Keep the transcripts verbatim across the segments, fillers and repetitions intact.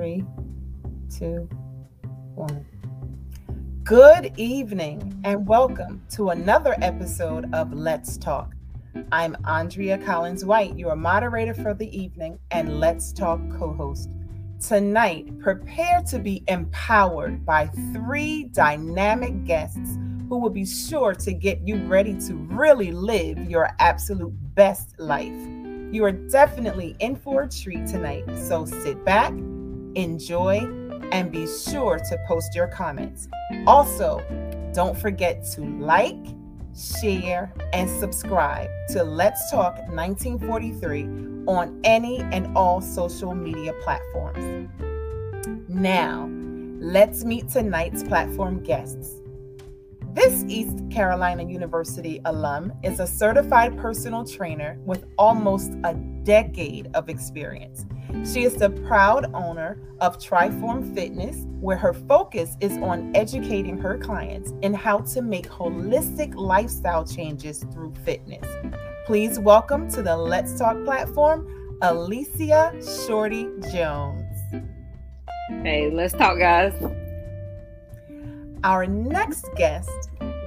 Three, two, one. Good evening and welcome to another episode of Let's Talk. I'm Andrea Collins White, your moderator for the evening and Let's Talk co-host. Tonight, prepare to be empowered by three dynamic guests who will be sure to get you ready to really live your absolute best life. You are definitely in for a treat tonight, so sit back, enjoy, and be sure to post your comments. Also, don't forget to like, share, and subscribe to Let's Talk nineteen forty-three on any and all social media platforms. Now, let's meet tonight's platform guests. This East Carolina University alum is a certified personal trainer with almost a decade of experience. She is the proud owner of Triform Fitness, where her focus is on educating her clients in how to make holistic lifestyle changes through fitness. Please welcome to the Let's Talk platform, Alicia Shorty Jones. Hey, let's talk, guys. Our next guest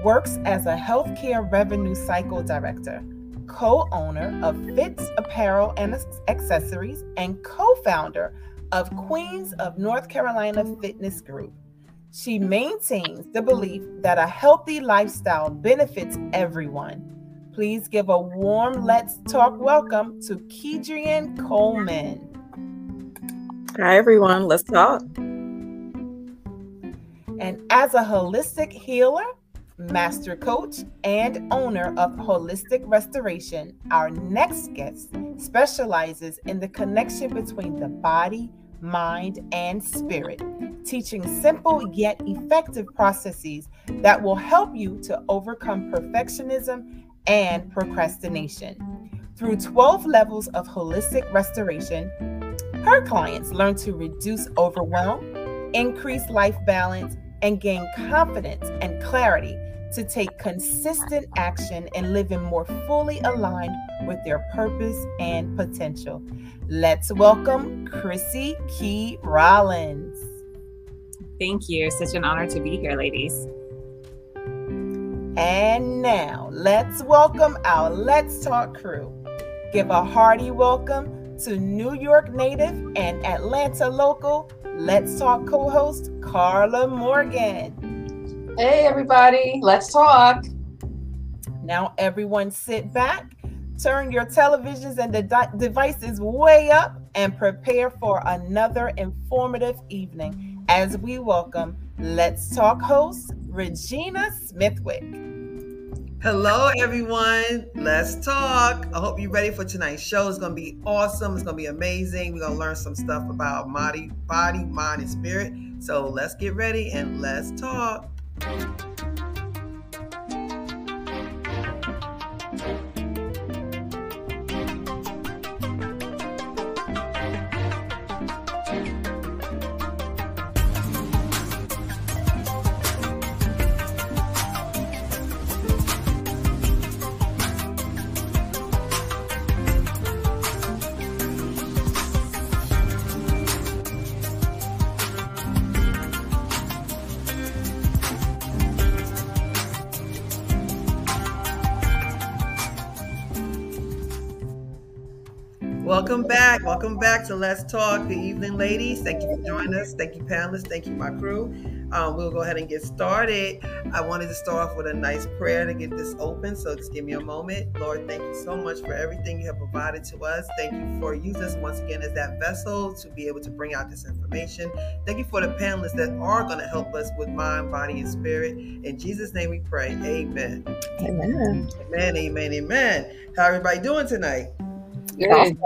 works as a healthcare revenue cycle director, co-owner of Fitz Apparel and Accessories, and co-founder of Queens of North Carolina Fitness Group. She maintains the belief that a healthy lifestyle benefits everyone. Please give a warm Let's Talk welcome to Keadrian Coleman. Hi, everyone. Let's talk. And as a holistic healer, master coach, and owner of Holistic Restoration, our next guest specializes in the connection between the body, mind, and spirit, teaching simple yet effective processes that will help you to overcome perfectionism and procrastination. Through twelve levels of holistic restoration, her clients learn to reduce overwhelm, increase life balance, and gain confidence and clarity to take consistent action and live in more fully aligned with their purpose and potential. Let's welcome Chrissy Key Rollins. Thank you. Such an honor to be here, ladies. And now let's welcome our Let's Talk crew. Give a hearty welcome to New York native and Atlanta local, Let's Talk co-host Carla Morgan. Hey everybody, let's talk. Now everyone sit back, turn your televisions and the de- devices way up, and prepare for another informative evening as we welcome Let's Talk host Regina Smithwick. Hello everyone, let's talk. I hope you're ready for tonight's show. It's gonna be awesome, it's gonna be amazing. We're gonna learn some stuff about body, body, mind, and spirit. So let's get ready and let's talk. Welcome back. Welcome back to Let's Talk. Good evening, ladies. Thank you for joining us. Thank you, panelists. Thank you, my crew. Um, we'll go ahead and get started. I wanted to start off with a nice prayer to get this open, so just give me a moment. Lord, thank you so much for everything you have provided to us. Thank you for using us once again as that vessel to be able to bring out this information. Thank you for the panelists that are going to help us with mind, body, and spirit. In Jesus' name we pray. Amen. Amen. Amen, amen, amen. How everybody doing tonight? Good.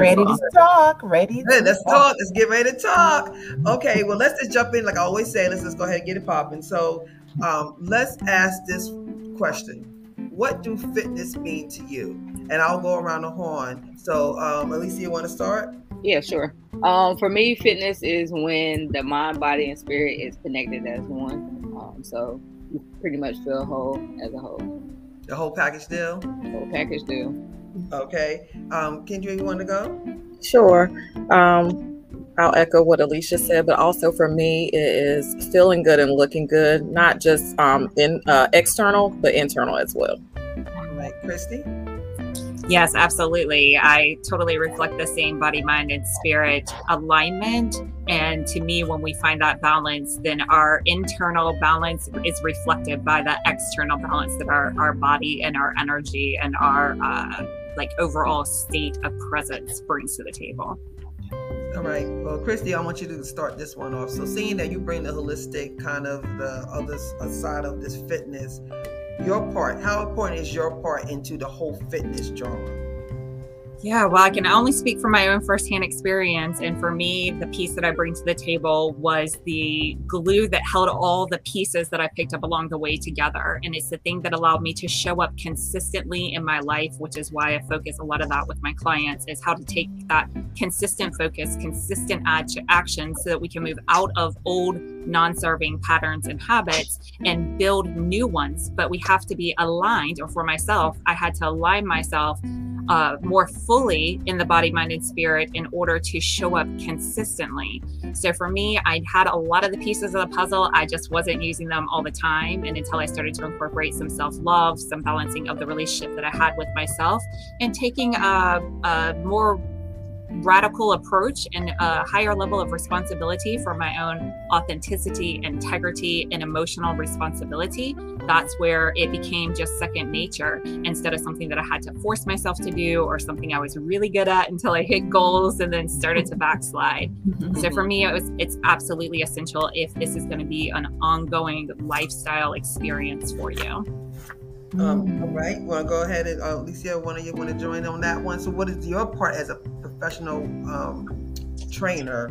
Ready to talk. Ready to hey, let's talk. talk. Let's get ready to talk. Okay, well, let's just jump in. Like I always say, let's just go ahead and get it popping. So um, let's ask this question. What do fitness mean to you? And I'll go around the horn. So um, Alicia, you want to start? Yeah, sure. Um, for me, fitness is when the mind, body, and spirit is connected as one. Um, so you pretty much feel whole as a whole. The whole package deal? The whole package deal. Okay. Um, Kendra, you want to go? Sure. Um, I'll echo what Alicia said, but also for me, it is feeling good and looking good, not just um, in uh, external, but internal as well. All right, Christy? Yes, absolutely. I totally reflect the same body, mind, and spirit alignment. And to me, when we find that balance, then our internal balance is reflected by the external balance that our, our body and our energy and our uh, like overall state of presence brings to the table. All right. Well, Christy, I want you to start this one off. So seeing that you bring the holistic kind of the other side of this fitness, your part, how important is your part into the whole fitness genre? Yeah, well, I can only speak from my own firsthand experience. And for me, the piece that I bring to the table was the glue that held all the pieces that I picked up along the way together. And it's the thing that allowed me to show up consistently in my life, which is why I focus a lot of that with my clients, is how to take that consistent focus, consistent action, so that we can move out of old non-serving patterns and habits and build new ones. But we have to be aligned, or for myself, I had to align myself uh, more fully in the body, mind, and spirit in order to show up consistently. So for me, I had a lot of the pieces of the puzzle. I just wasn't using them all the time. And until I started to incorporate some self-love, some balancing of the relationship that I had with myself, and taking a, a more radical approach and a higher level of responsibility for my own authenticity, integrity, and emotional responsibility, that's where it became just second nature instead of something that I had to force myself to do, or something I was really good at until I hit goals and then started to backslide. So for me, it was, it's absolutely essential if this is going to be an ongoing lifestyle experience for you. Um, all right. Well, go ahead and uh, Alicia, one of you want to join on that one. So what is your part as a professional um, trainer?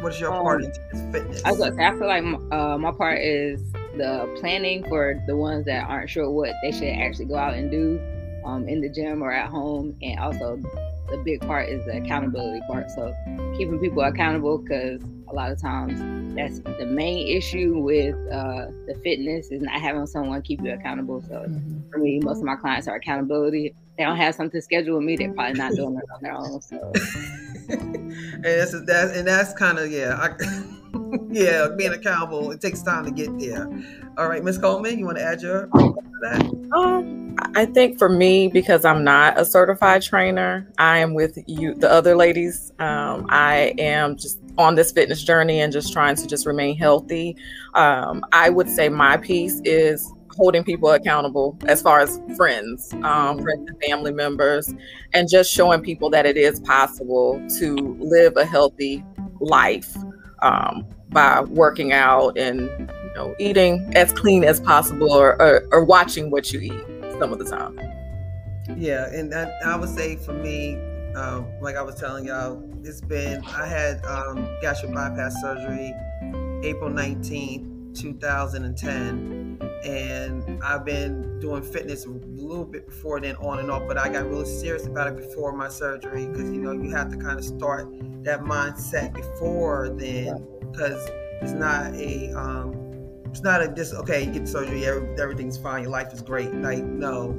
What's your um, part in fitness? I was gonna say, I feel like uh, my part is the planning for the ones that aren't sure what they should actually go out and do um, in the gym or at home. And also the big part is the accountability part. So keeping people accountable, because a lot of times that's the main issue with uh, the fitness, is not having someone keep you accountable. So mm-hmm. for me, most of my clients are accountability. They don't have something scheduled with me, they're probably not doing it on their own. So and that's that, and that's kind of yeah, I, yeah, being accountable. It takes time to get there. All right, Miz Coleman, you want to add your to that? Um, I think for me, because I'm not a certified trainer, I am with you, the other ladies. Um, I am just on this fitness journey and just trying to just remain healthy. Um, I would say my piece is holding people accountable as far as friends, um, friends and family members, and just showing people that it is possible to live a healthy life um, by working out and, you know, eating as clean as possible, or, or, or watching what you eat some of the time. Yeah, and that, I would say for me, um, like I was telling y'all, it's been, I had um, gastric bypass surgery April nineteenth, two thousand ten, and I've been doing fitness a little bit before then, on and off, but I got really serious about it before my surgery, because you know you have to kind of start that mindset before then, because it's not a um it's not a just okay, you get surgery, everything's fine, your life is great. Like, no,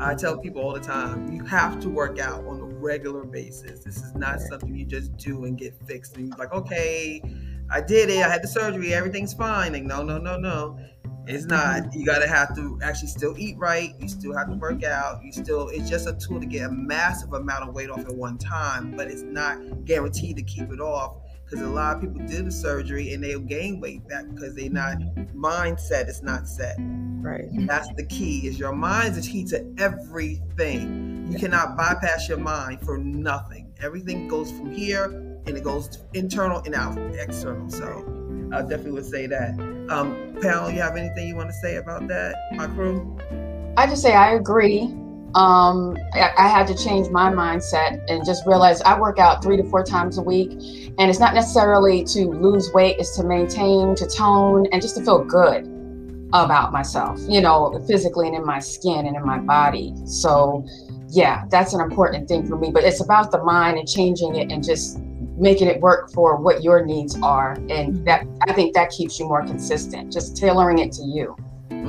I tell people all the time, you have to work out on a regular basis. This is not something you just do and get fixed and you're like, okay, I did it, I had the surgery, everything's fine. Like, no, no, no, no. It's not. You gotta have to actually still eat right. You still have to work out. You still, it's just a tool to get a massive amount of weight off at one time, but it's not guaranteed to keep it off, because a lot of people do the surgery and they'll gain weight back because they're not, mindset is not set. Right. That's the key, is your mind is the key to everything. You cannot bypass your mind for nothing. Everything goes from here, and it goes internal and out, external. So I definitely would say that. Um, Pal, you have anything you want to say about that, my crew? I just say I agree. Um, I, I had to change my mindset and just realize I work out three to four times a week, and it's not necessarily to lose weight, it's to maintain, to tone, and just to feel good about myself, you know, physically and in my skin and in my body. So yeah, that's an important thing for me, but it's about the mind and changing it and just making it work for what your needs are. And that, I think that keeps you more consistent, just tailoring it to you.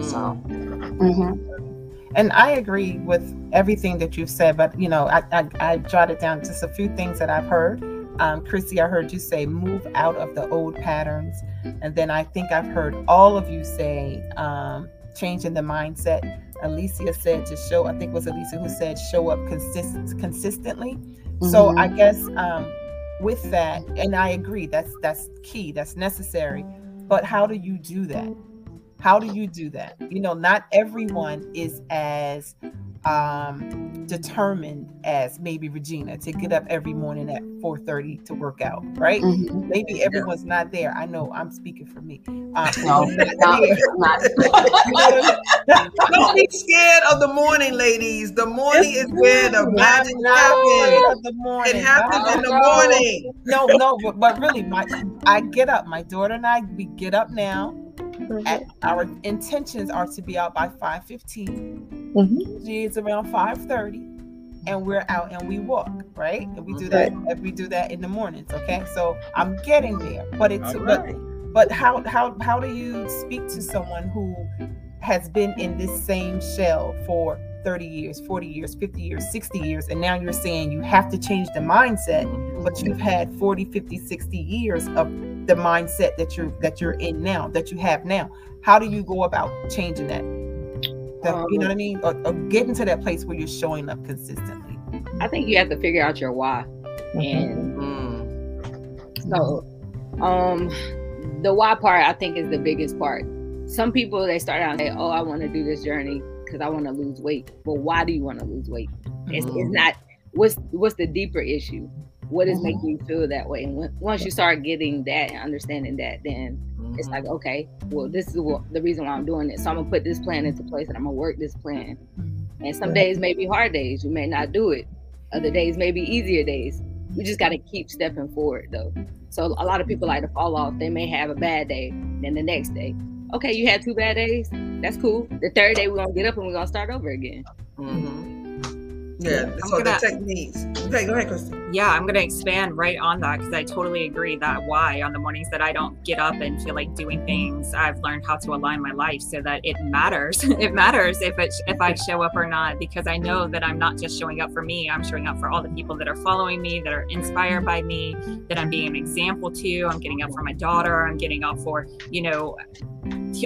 So, mm-hmm. And I agree with everything that you've said, but you know, I, I, I jotted down just a few things that I've heard. Um, Chrissy, I heard you say move out of the old patterns. And then I think I've heard all of you say um, changing the mindset. Alicia said to show, I think it was Alicia who said show up consist- consistently. Mm-hmm. So I guess um, with that, and I agree, that's that's key, that's necessary. But how do you do that? How do you do that? You know, not everyone is as um, determined as maybe Regina to get up every morning at four thirty to work out, right? Mm-hmm. Maybe everyone's yeah. not there. I know I'm speaking for me. Um, no, not not. Don't be scared of the morning, ladies. The morning it's is where the magic happens. It happens no, in the no. morning. No, no, but, but really, my I get up. My daughter and I, we get up now. At, our intentions are to be out by five fifteen. Mm-hmm. She is around five thirty, and we're out and we walk, right? And we do okay. that. We do that in the mornings, okay? So I'm getting there, but it's right. but, but how how how do you speak to someone who has been in this same shell for thirty years, forty years, fifty years, sixty years, and now you're saying you have to change the mindset, but you've had forty, fifty, sixty years of the mindset that you're that you're in now, that you have now. How do you go about changing that? The, um, you know what I mean? Or, or getting to that place where you're showing up consistently. I think you have to figure out your why. Mm-hmm. And um, so um, the why part, I think, is the biggest part. Some people, they start out and say, oh, I want to do this journey because I want to lose weight. But why do you want to lose weight? Mm-hmm. It's, it's not, what's, what's the deeper issue? What is mm-hmm. making you feel that way? And when, once you start getting that and understanding that, then mm-hmm. it's like, okay, well, this is what, the reason why I'm doing it. So I'm going to put this plan into place and I'm going to work this plan. And some days may be hard days. You may not do it. Other days may be easier days. We just got to keep stepping forward, though. So a lot of people like to fall off. They may have a bad day. Then the next day, okay, you had two bad days. That's cool. The third day, we're going to get up and we're going to start over again. Mm-hmm. Yeah, yeah. So gonna, the techniques. Okay, go ahead, Christy. Yeah, I'm going to expand right on that because I totally agree that why on the mornings that I don't get up and feel like doing things, I've learned how to align my life so that it matters. It matters if it, if I show up or not, because I know that I'm not just showing up for me. I'm showing up for all the people that are following me, that are inspired by me, that I'm being an example to. I'm getting up for my daughter. I'm getting up for, you know,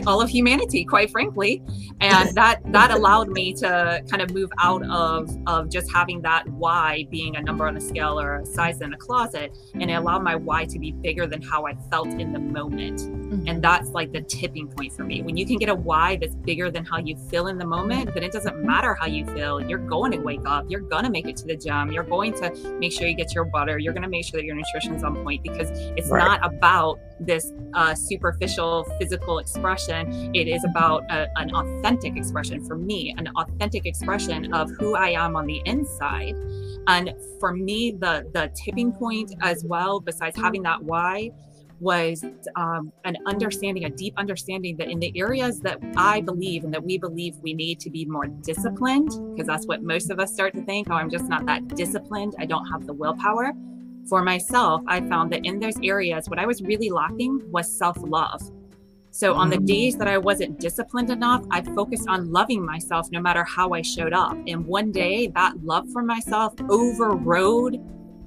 all of humanity, quite frankly. And that that allowed me to kind of move out of, of just having that why being a number on a scale or a size in a closet, and it allowed my why to be bigger than how I felt in the moment. Mm-hmm. And that's like the tipping point for me. When you can get a why that's bigger than how you feel in the moment, then it doesn't matter how you feel. You're going to wake up, you're going to make it to the gym, you're going to make sure you get your water, you're going to make sure that your nutrition's on point, because it's right. not about this uh, superficial physical expression. It is about a, an authentic expression for me, an authentic expression of who I am on the inside. And for me, the the tipping point as well, besides having that why, was um, an understanding, a deep understanding that in the areas that I believe and that we believe we need to be more disciplined, because that's what most of us start to think, oh, I'm just not that disciplined, I don't have the willpower. For myself, I found that in those areas, what I was really lacking was self-love. So on the days that I wasn't disciplined enough, I focused on loving myself no matter how I showed up. And one day that love for myself overrode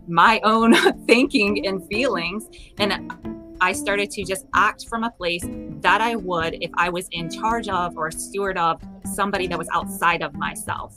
my own thinking and feelings. And I started to just act from a place that I would if I was in charge of or a steward of somebody that was outside of myself.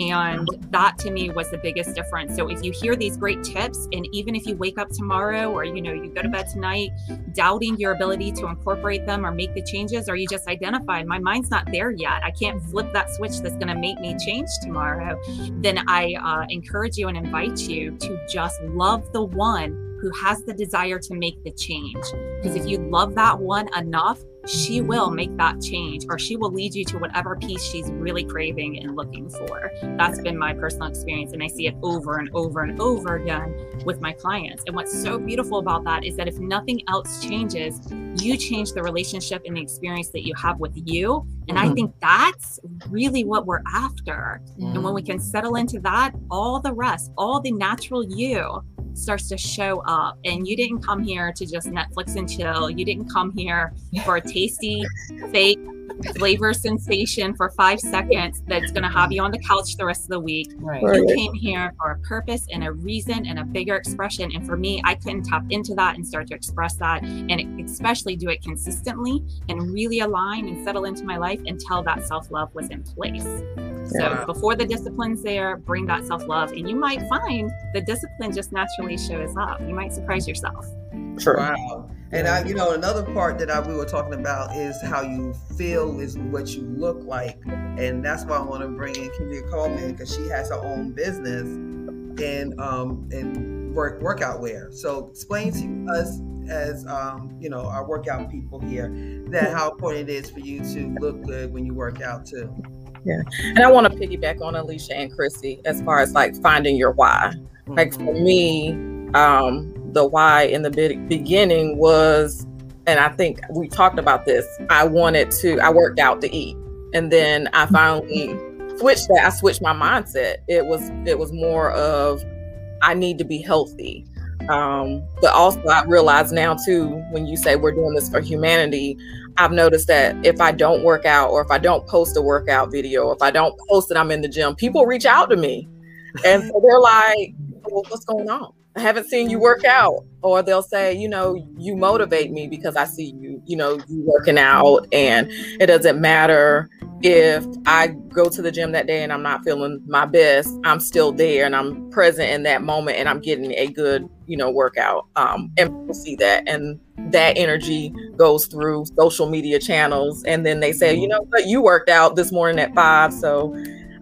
And that to me was the biggest difference. So if you hear these great tips, and even if you wake up tomorrow or, you know, you go to bed tonight doubting your ability to incorporate them or make the changes, or you just identify, my mind's not there yet, I can't flip that switch that's going to make me change tomorrow, then I uh, encourage you and invite you to just love the one who has the desire to make the change. Because if you love that one enough, she will make that change, or she will lead you to whatever piece she's really craving and looking for. That's been my personal experience. And I see it over and over and over again with my clients. And what's so beautiful about that is that if nothing else changes, you change the relationship and the experience that you have with you. And I think that's really what we're after. Yeah. And when we can settle into that, all the rest, all the natural you starts to show up. And you didn't come here to just Netflix and chill. You didn't come here for a tasty, fake flavor sensation for five seconds that's going to have you on the couch the rest of the week. Right. You came here for a purpose and a reason and a bigger expression. And for me, I couldn't tap into that and start to express that, and especially do it consistently and really align and settle into my life until that self-love was in place. So yeah. Before the discipline's there, bring that self-love, and you might find the discipline just naturally shows up. You might surprise yourself. Sure. Wow. And I, you know, another part that I, we were talking about is how you feel is what you look like. And that's why I want to bring in Keadrian Coleman, because she has her own business and, um, and work, workout wear. So explain to us as, um, you know, our workout people here, that how important it is for you to look good when you work out too. Yeah. And I want to piggyback on Alicia and Chrissy as far as like finding your why. Mm-hmm. Like for me, um, the why in the be- beginning was, and I think we talked about this, I wanted to, I worked out to eat. And then I finally switched that. I switched my mindset. It was, it was more of, I need to be healthy. Um, but also I realize now too, when you say we're doing this for humanity, I've noticed that if I don't work out, or if I don't post a workout video, or if I don't post that I'm in the gym, people reach out to me. And so they're like, well, what's going on? I haven't seen you work out. Or they'll say, you know, you motivate me because I see you, you know, you working out. And it doesn't matter if I go to the gym that day and I'm not feeling my best, I'm still there and I'm present in that moment and I'm getting a good, you know, workout. Um, and people see that. And that energy goes through social media channels. And then they say, you know what, you worked out this morning at five. So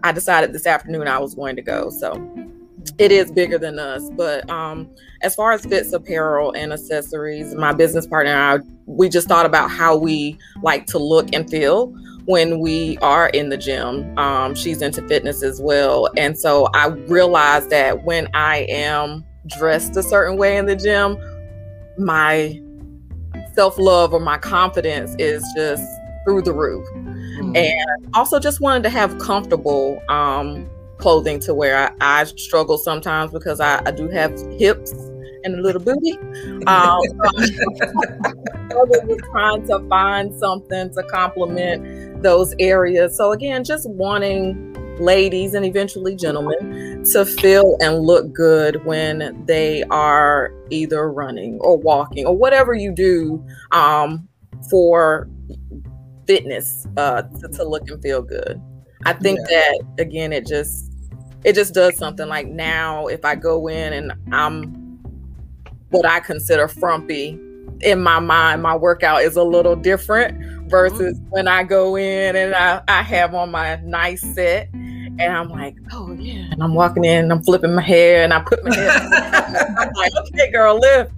I decided this afternoon I was going to go. So it is bigger than us. But um, as far as Fitz Apparel and Accessories, my business partner and I, we just thought about how we like to look and feel when we are in the gym. Um, she's into fitness as well. And so I realized that when I am dressed a certain way in the gym, my self-love or my confidence is just through the roof. Mm-hmm. And also just wanted to have comfortable um, clothing to wear. I, I struggle sometimes because I, I do have hips and a little booty. Um, so trying to find something to complement those areas. So again, just wanting ladies and eventually gentlemen to feel and look good when they are either running or walking or whatever you do um, for fitness uh, to, to look and feel good. I think yeah. that again, it just it just does something. Like now, if I go in and I'm what I consider frumpy, in my mind, my workout is a little different versus mm-hmm. when I go in and I, I have on my nice set and I'm like, oh yeah, and I'm walking in and I'm flipping my hair and I put my hair on. I'm like, okay, girl, lift.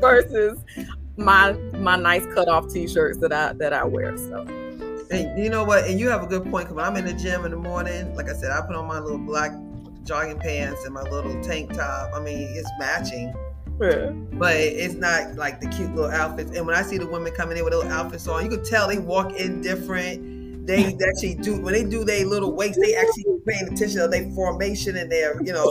Versus my my nice cutoff t-shirts that I that I wear. So. And you know what? And you have a good point. When I'm in the gym in the morning, like I said, I put on my little black jogging pants and my little tank top. I mean, it's matching, yeah. But it's not like the cute little outfits. And when I see the women coming in with little outfits on, you can tell they walk in different. They actually do when they do their little weights. They actually paying attention to their formation and their, you know,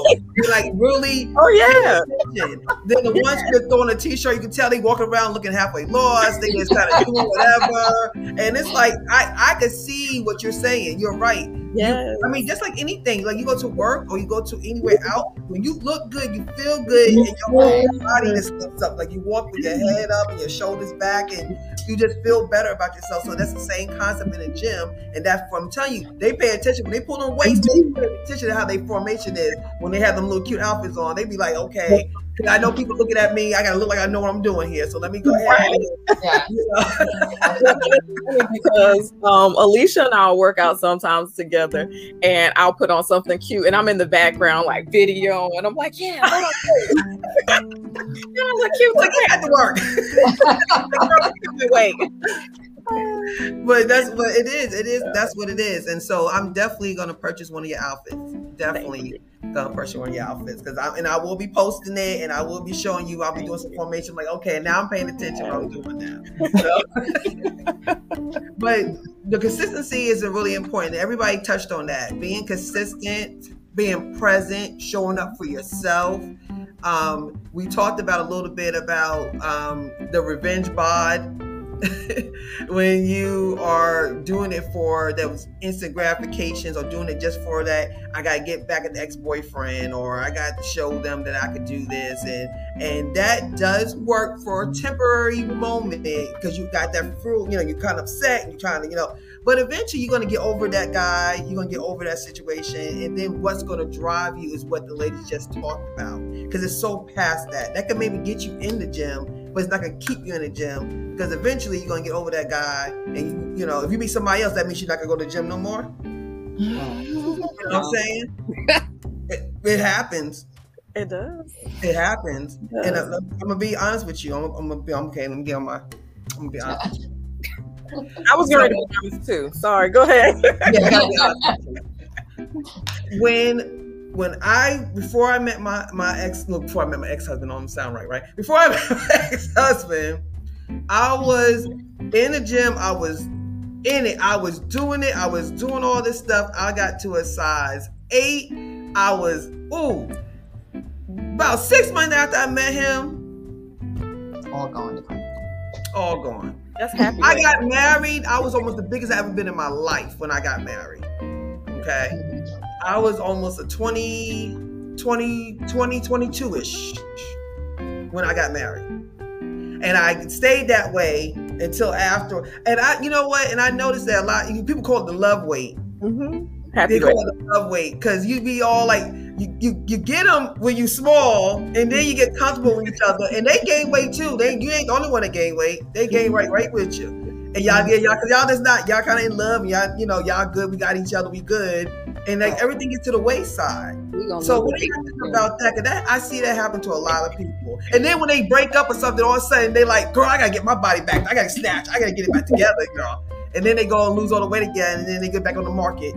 like really. Oh yeah. Then the ones yeah. that throwing a t-shirt, you can tell they walking around looking halfway lost. They just kind of doing whatever, and it's like I I can see what you're saying. You're right. Yeah. I mean, just like anything, like you go to work or you go to anywhere out, when you look good, you feel good, and your whole body just lifts up. Like you walk with your head up and your shoulders back, and you just feel better about yourself. So that's the same concept in the gym. And that's what I'm telling you, they pay attention. When they pull on weights, they pay attention to how their formation is. When they have them little cute outfits on, they be like, okay, I know people looking at me, I gotta look like I know what I'm doing here. So let me go ahead. Right. Yeah. You know? Because um, Alicia and I'll work out sometimes together, and I'll put on something cute, and I'm in the background like video, and I'm like, yeah, hold on. You know, look cute. Like I have to work. Wait. But that's what it is. It is. That's what it is. And so I'm definitely going to purchase one of your outfits. Definitely going to purchase one of your outfits. Cause I, and I will be posting it and I will be showing you. I'll be doing some formation. I'm like, okay, now I'm paying attention. I'm doing that. So, but the consistency is really important. Everybody touched on that. Being consistent, being present, showing up for yourself. Um, we talked about a little bit about um, the revenge bod. when you are doing it for those instant gratifications or doing it just for that, I got to get back at the ex-boyfriend, or I got to show them that I could do this. And, and that does work for a temporary moment because you got that fruit, you know, you're kind of upset and you're trying to, you know, but eventually you're going to get over that guy. You're going to get over that situation. And then what's going to drive you is what the ladies just talked about, because it's so past that. That can maybe get you in the gym, but it's not going to keep you in the gym, because eventually you're going to get over that guy. And, you, you know, if you meet somebody else, that means you're not going to go to the gym no more. You know what I'm saying? it, it happens. It does. It happens. It does. And I, I'm going to be honest with you. I'm, I'm going to be, I'm okay, let me get on my, I'm going to be honest. I was going to be honest too. Sorry, go ahead. when... When I, before I met my, my ex, look, before I met my ex-husband, I don't sound right, right? Before I met my ex-husband, I was in the gym, I was in it, I was doing it, I was doing all this stuff. I got to a size eight. I was, ooh, about six months after I met him. All gone. All gone. That's happy. I got married. I was almost the biggest I've ever been in my life when I got married, okay? I was almost a twenty, twenty, twenty, twenty-two-ish when I got married. And I stayed that way until after. And I, you know what? And I noticed that a lot, people call it the love weight. Mm-hmm. Happy they call weight. It the love weight, because you be all like, you, you you get them when you small, and then you get comfortable with each other. And they gain weight too. They You ain't the only one that gain weight. They gain right, right with you. And y'all get, y'all, cause y'all just not, y'all kind of in love. And y'all, you know, y'all good. We got each other. We good. And like everything gets to the wayside. So what do you think about that? Cause that, I see that happen to a lot of people. And then when they break up or something, all of a sudden they like, girl, I gotta get my body back. I gotta snatch. I gotta get it back together, girl. And then they go and lose all the weight again. And then they get back on the market,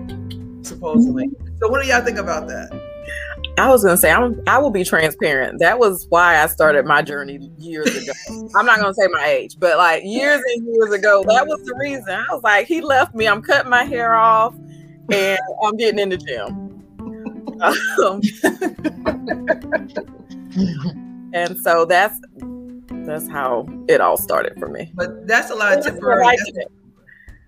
supposedly. So what do y'all think about that? I was gonna say, I'm, I will be transparent. That was why I started my journey years ago. I'm not gonna say my age, but like years and years ago, that was the reason. I was like, he left me. I'm cutting my hair off. And I'm getting in the gym. um, and so that's that's how it all started for me. But that's a lot of temporary. I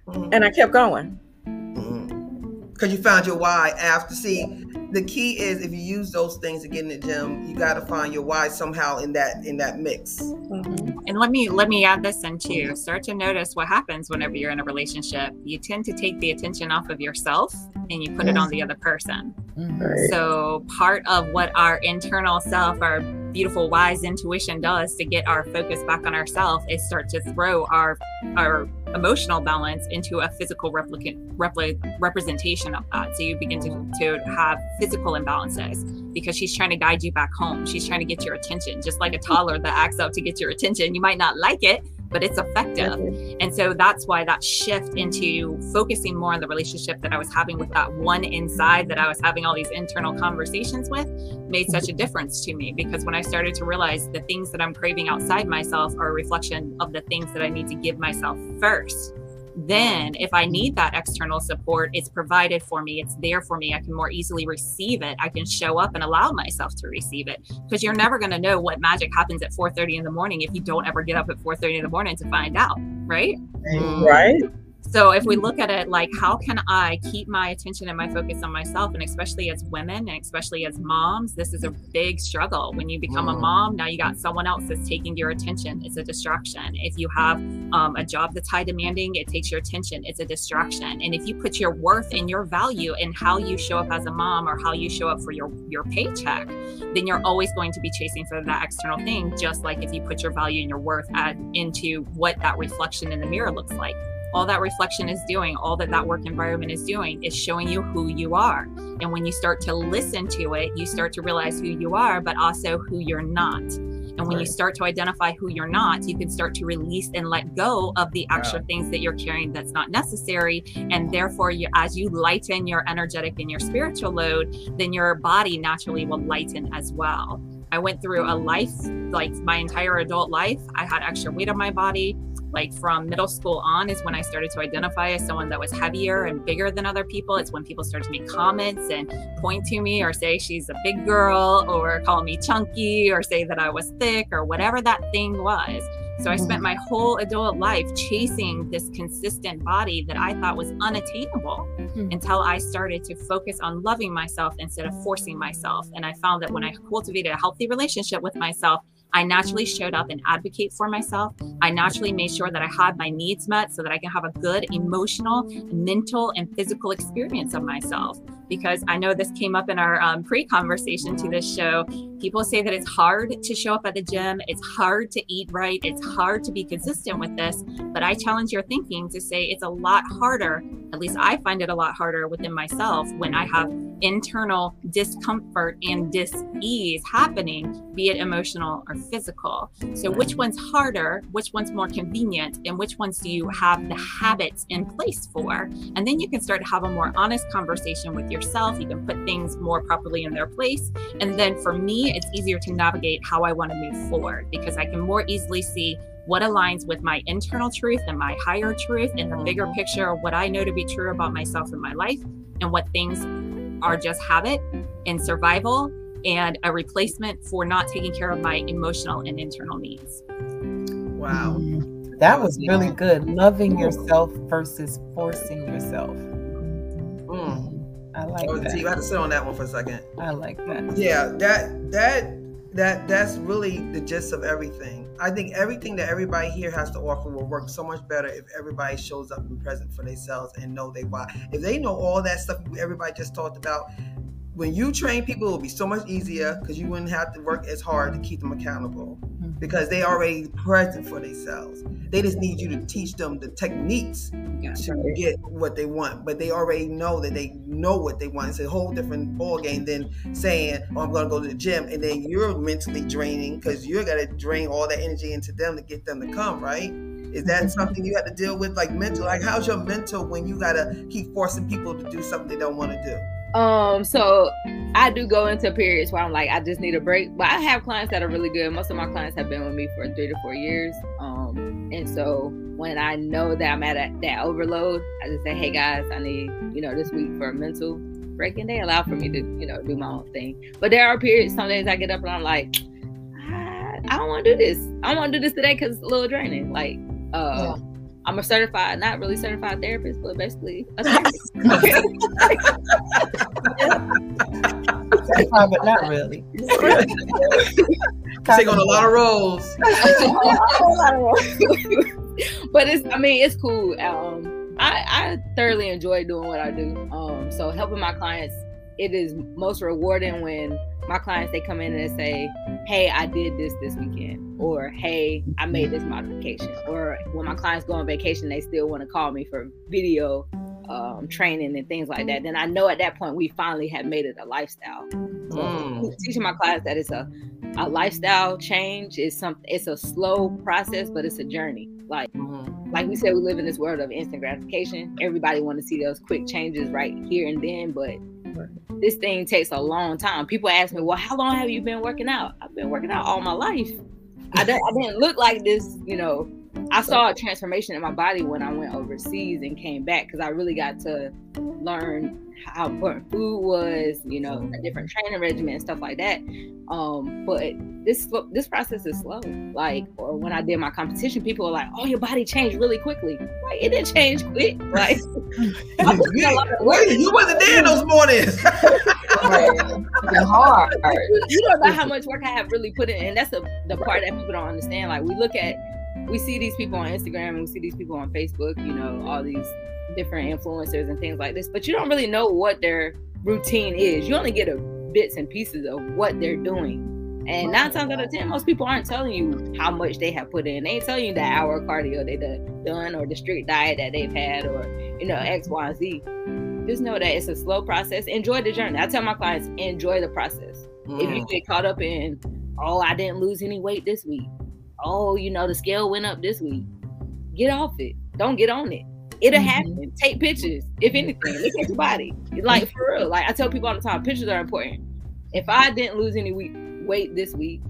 mm-hmm. And I kept going. Mm-hmm. Cause you found your why after. See, the key is if you use those things to get in the gym, you gotta find your why somehow in that in that mix. Mm-hmm. And let me let me add this in too. Start to notice what happens whenever you're in a relationship. You tend to take the attention off of yourself and you put it on the other person. Right. So part of what our internal self, our beautiful, wise intuition does to get our focus back on ourselves is start to throw our our emotional balance into a physical replicant, repli- representation of that. So you begin to, to have physical imbalances because she's trying to guide you back home. She's trying to get your attention, just like a toddler that acts out to get your attention. You might not like it, but it's effective. And so that's why that shift into focusing more on the relationship that I was having with that one inside that I was having all these internal conversations with made such a difference to me, because when I started to realize the things that I'm craving outside myself are a reflection of the things that I need to give myself first. Then if I need that external support, it's provided for me, it's there for me, I can more easily receive it, I can show up and allow myself to receive it. Because you're never going to know what magic happens at four thirty in the morning if you don't ever get up at four thirty in the morning to find out, right? Right. So if we look at it like, how can I keep my attention and my focus on myself? And especially as women, and especially as moms, this is a big struggle. When you become a mom, now you got someone else that's taking your attention. It's a distraction. If you have um, a job that's high demanding, it takes your attention. It's a distraction. And if you put your worth and your value in how you show up as a mom or how you show up for your, your paycheck, then you're always going to be chasing for that external thing. Just like if you put your value and your worth at, into what that reflection in the mirror looks like. All that reflection is doing, all that that work environment is doing is showing you who you are. And when you start to listen to it, you start to realize who you are, but also who you're not. And when right. you start to identify who you're not, you can start to release and let go of the extra wow. things that you're carrying that's not necessary. And therefore, you, as you lighten your energetic and your spiritual load, then your body naturally will lighten as well. I went through a life, like my entire adult life, I had extra weight on my body. Like from middle school on is when I started to identify as someone that was heavier and bigger than other people. It's when people started to make comments and point to me or say she's a big girl or call me chunky or say that I was thick or whatever that thing was. So I spent my whole adult life chasing this consistent body that I thought was unattainable mm-hmm. until I started to focus on loving myself instead of forcing myself. And I found that when I cultivated a healthy relationship with myself, I naturally showed up and advocate for myself. I naturally made sure that I had my needs met so that I can have a good emotional, mental, and physical experience of myself. Because I know this came up in our um, pre-conversation to this show. People say that it's hard to show up at the gym. It's hard to eat right. It's hard to be consistent with this. But I challenge your thinking to say it's a lot harder. At least I find it a lot harder within myself when I have internal discomfort and dis-ease happening, be it emotional or physical. So which one's harder, which one's more convenient, and which ones do you have the habits in place for? And then you can start to have a more honest conversation with yourself. You can put things more properly in their place. And then for me, it's easier to navigate how I want to move forward because I can more easily see what aligns with my internal truth and my higher truth and the bigger picture of what I know to be true about myself in my life and what things are just habit and survival and a replacement for not taking care of my emotional and internal needs. Wow. That was really good. Loving yourself versus forcing yourself. Mm. I like oh, that. You had to sit on that one for a second. I like that. Yeah, that that that that's really the gist of everything. I think everything that everybody here has to offer will work so much better if everybody shows up and present for themselves and know they why. If they know all that stuff everybody just talked about, when you train people, it will be so much easier because you wouldn't have to work as hard to keep them accountable because they already present for themselves. They just need you to teach them the techniques to get what they want, but they already know that they know what they want. It's a whole different ball game than saying, oh, I'm going to go to the gym, and then you're mentally draining because you're going to drain all that energy into them to get them to come, right? Is that something you have to deal with, like mental? Like, how's your mental when you got to keep forcing people to do something they don't want to do? Um, so I do go into periods where I'm like, I just need a break, but I have clients that are really good. Most of my clients have been with me for three to four years. Um, and so when I know that I'm at a, that overload, I just say, hey guys, I need, you know, this week for a mental break, and they allow for me to, you know, do my own thing. But there are periods, some days I get up and I'm like, I, I don't want to do this. I want to do this today because it's a little draining. Like, uh, yeah. I'm a certified, not really certified therapist, but basically a therapist. Certified, but not really. Take on a lot of roles. A lot of roles. But it's, I mean, it's cool. Um, I, I thoroughly enjoy doing what I do. Um, so helping my clients, it is most rewarding when my clients, they come in and they say, hey, I did this this weekend, or hey, I made this modification, or when my clients go on vacation, they still want to call me for video um, training and things like that. Then I know at that point, we finally have made it a lifestyle. Mm. Teaching my clients that it's a, a lifestyle change is something, it's a slow process, but it's a journey. Like, mm-hmm. like we said, we live in this world of instant gratification. Everybody want to see those quick changes right here and then, but this thing takes a long time. People ask me, well, how long have you been working out? I've been working out all my life. I didn't, I didn't look like this, you know. I saw a transformation in my body when I went overseas and came back because I really got to learn how important food was, you know, a different training regimen and stuff like that. Um, but this this process is slow. Like, or when I did my competition, people were like, oh, your body changed really quickly. Like, it didn't change quick. Like, I was doing a lot of work. You wasn't there in those mornings. It's hard. You don't know how much work I have really put in. And that's the, the part that people don't understand. Like, we look at, we see these people on Instagram and we see these people on Facebook, you know, all these different influencers and things like this, but you don't really know what their routine is. You only get a bits and pieces of what they're doing. And nine times out of ten, most people aren't telling you how much they have put in. They ain't telling you the hour of cardio they done or the strict diet that they've had or, you know, X, Y, and Z. Just know that it's a slow process. Enjoy the journey. I tell my clients, enjoy the process. Mm. If you get caught up in, oh, I didn't lose any weight this week. Oh, you know, the scale went up this week. Get off it. Don't get on it. It'll happen. Mm-hmm. Take pictures. If anything, look at your body. Like, for real. Like, I tell people all the time, pictures are important. If I didn't lose any week, weight this week,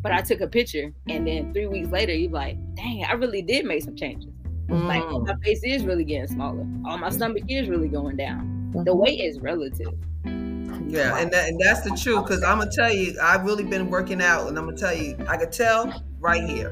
but I took a picture, and then three weeks later, you're like, dang, I really did make some changes. Mm. Like, oh, my face is really getting smaller. Oh, my stomach is really going down. The weight is relative. Yeah, and, that, and that's the truth, because I'm going to tell you, I've really been working out, and I'm going to tell you, I could tell right here.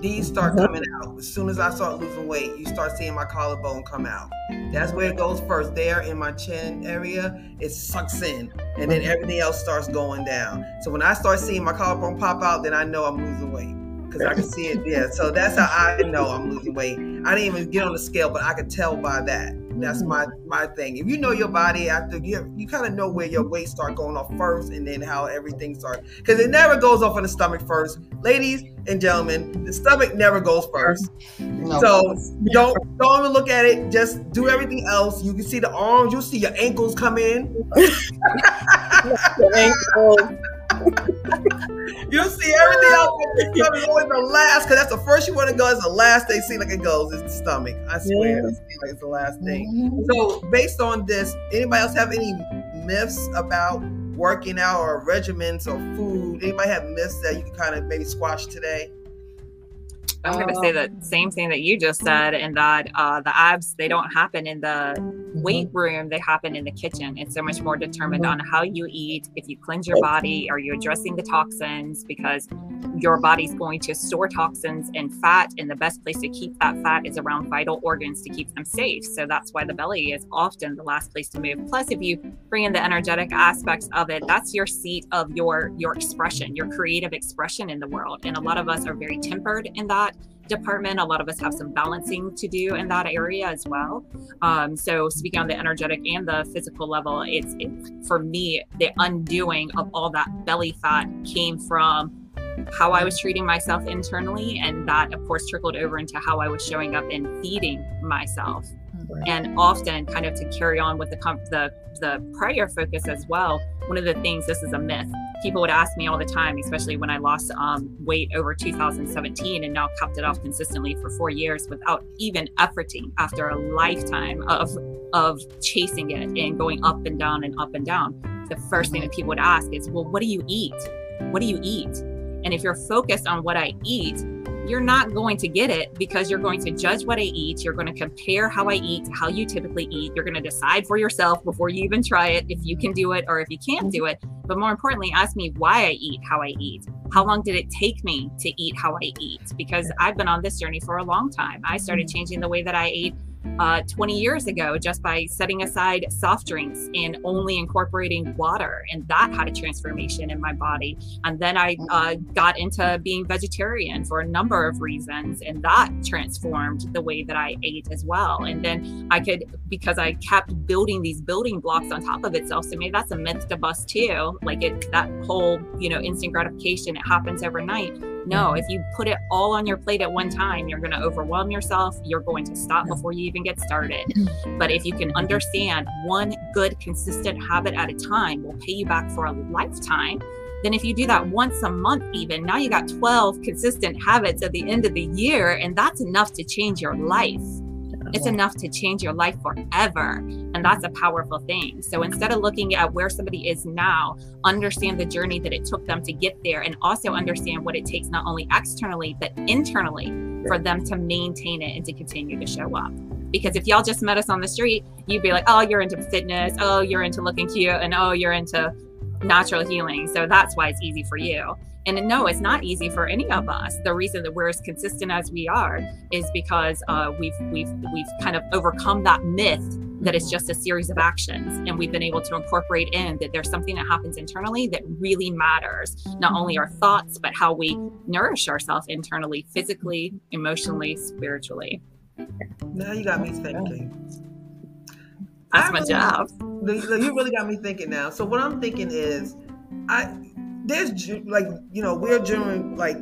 These start mm-hmm. coming out. As soon as I start losing weight, you start seeing my collarbone come out. That's where it goes first. There in my chin area, it sucks in. And then everything else starts going down. So when I start seeing my collarbone pop out, then I know I'm losing weight. Because I can see it there. So that's how I know I'm losing weight. I didn't even get on the scale, but I could tell by that. That's my, my thing. If you know your body, after you you kind of know where your weight start going off first, and then how everything starts. Because it never goes off on the stomach first. Ladies and gentlemen, the stomach never goes first. No. So don't, don't even look at it. Just do everything else. You can see the arms. You'll see your ankles come in. The ankles. You'll see everything else in the stomach always the last, because that's the first you want to go. It's the last they see like it goes is the stomach. I swear, yeah. It's like it's the last thing. Mm-hmm. So based on this, anybody else have any myths about working out or regimens or food? Anybody have myths that you can kind of maybe squash today? I was going to say the same thing that you just said, and that uh, the abs, they don't happen in the weight room. They happen in the kitchen. It's so much more determined on how you eat, if you cleanse your body, are you addressing the toxins, because your body's going to store toxins and fat, and the best place to keep that fat is around vital organs to keep them safe. So that's why the belly is often the last place to move. Plus, if you bring in the energetic aspects of it, that's your seat of your, your expression, your creative expression in the world. And a lot of us are very tempered in that department. A lot of us have some balancing to do in that area as well. Um, so speaking on the energetic and the physical level, it's it, for me, the undoing of all that belly fat came from how I was treating myself internally, and that of course trickled over into how I was showing up and feeding myself. Right. And often, kind of to carry on with the the the prior focus as well, one of the things, this is a myth. People would ask me all the time, especially when I lost um, weight over two thousand seventeen and now kept it off consistently for four years without even efforting after a lifetime of of chasing it and going up and down and up and down. The first thing that people would ask is, well, what do you eat? What do you eat? And if you're focused on what I eat, you're not going to get it, because you're going to judge what I eat. You're going to compare how I eat to how you typically eat. You're going to decide for yourself before you even try it, if you can do it or if you can't do it. But more importantly, ask me why I eat how I eat. How long did it take me to eat how I eat? Because I've been on this journey for a long time. I started changing the way that I ate uh, twenty years ago, just by setting aside soft drinks and only incorporating water. And that had a transformation in my body. And then I uh, got into being vegetarian for a number of reasons. And that transformed the way that I ate as well. And then I could, because I kept building these building blocks on top of itself. So maybe that's a myth to bust too. Like it, that whole, you know, instant gratification, it happens overnight. No, if you put it all on your plate at one time, you're going to overwhelm yourself. You're going to stop before you even get started. But if you can understand one good, consistent habit at a time will pay you back for a lifetime, then if you do that once a month, even now you got twelve consistent habits at the end of the year, and that's enough to change your life. It's enough to change your life forever. And that's a powerful thing. So instead of looking at where somebody is now, understand the journey that it took them to get there, and also understand what it takes not only externally, but internally for them to maintain it and to continue to show up. Because if y'all just met us on the street, you'd be like, oh, you're into fitness. Oh, you're into looking cute. And oh, you're into natural healing. So that's why it's easy for you. And no, it's not easy for any of us. The reason that we're as consistent as we are is because uh, we've we've we've kind of overcome that myth that it's just a series of actions, and we've been able to incorporate in that there's something that happens internally that really matters. Not only our thoughts, but how we nourish ourselves internally, physically, emotionally, spiritually. Now you got me thinking. That's I my really, job. You really got me thinking now. So what I'm thinking is, I. There's like, you know, we're generally like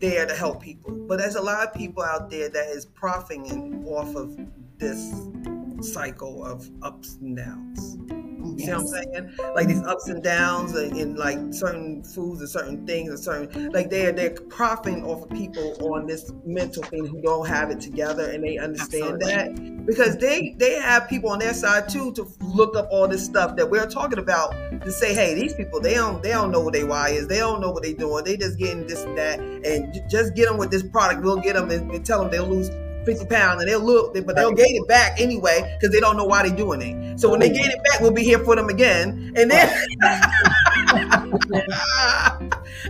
there to help people, but there's a lot of people out there that is profiting off of this cycle of ups and downs. You yes. know what I'm saying? Like these ups and downs and, and like certain foods and certain things and certain, like they're, they're profiting off of people on this mental thing who don't have it together, and they understand Absolutely. that, because they, they have people on their side too to look up all this stuff that we're talking about to say, hey, these people, they don't, they don't know what they why is. They don't know what they're doing. They just getting this and that, and just get them with this product. We'll get them and, and tell them they'll lose fifty pounds and they'll look, but they'll gain it back anyway because they don't know why they're doing it. So when they gain it back, we'll be here for them again. And then,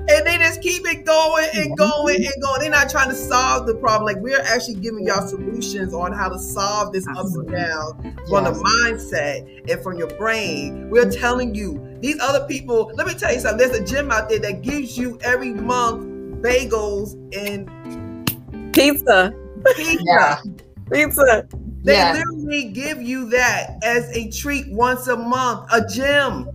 and they just just keep it going and going and going. They're not trying to solve the problem. Like, we're actually giving y'all solutions on how to solve this ups and downs from the mindset and from your brain. We're telling you, these other people, let me tell you something. There's a gym out there that gives you every month bagels and pizza. Pizza. Yeah. Pizza. They yeah. literally give you that as a treat once a month. A gym.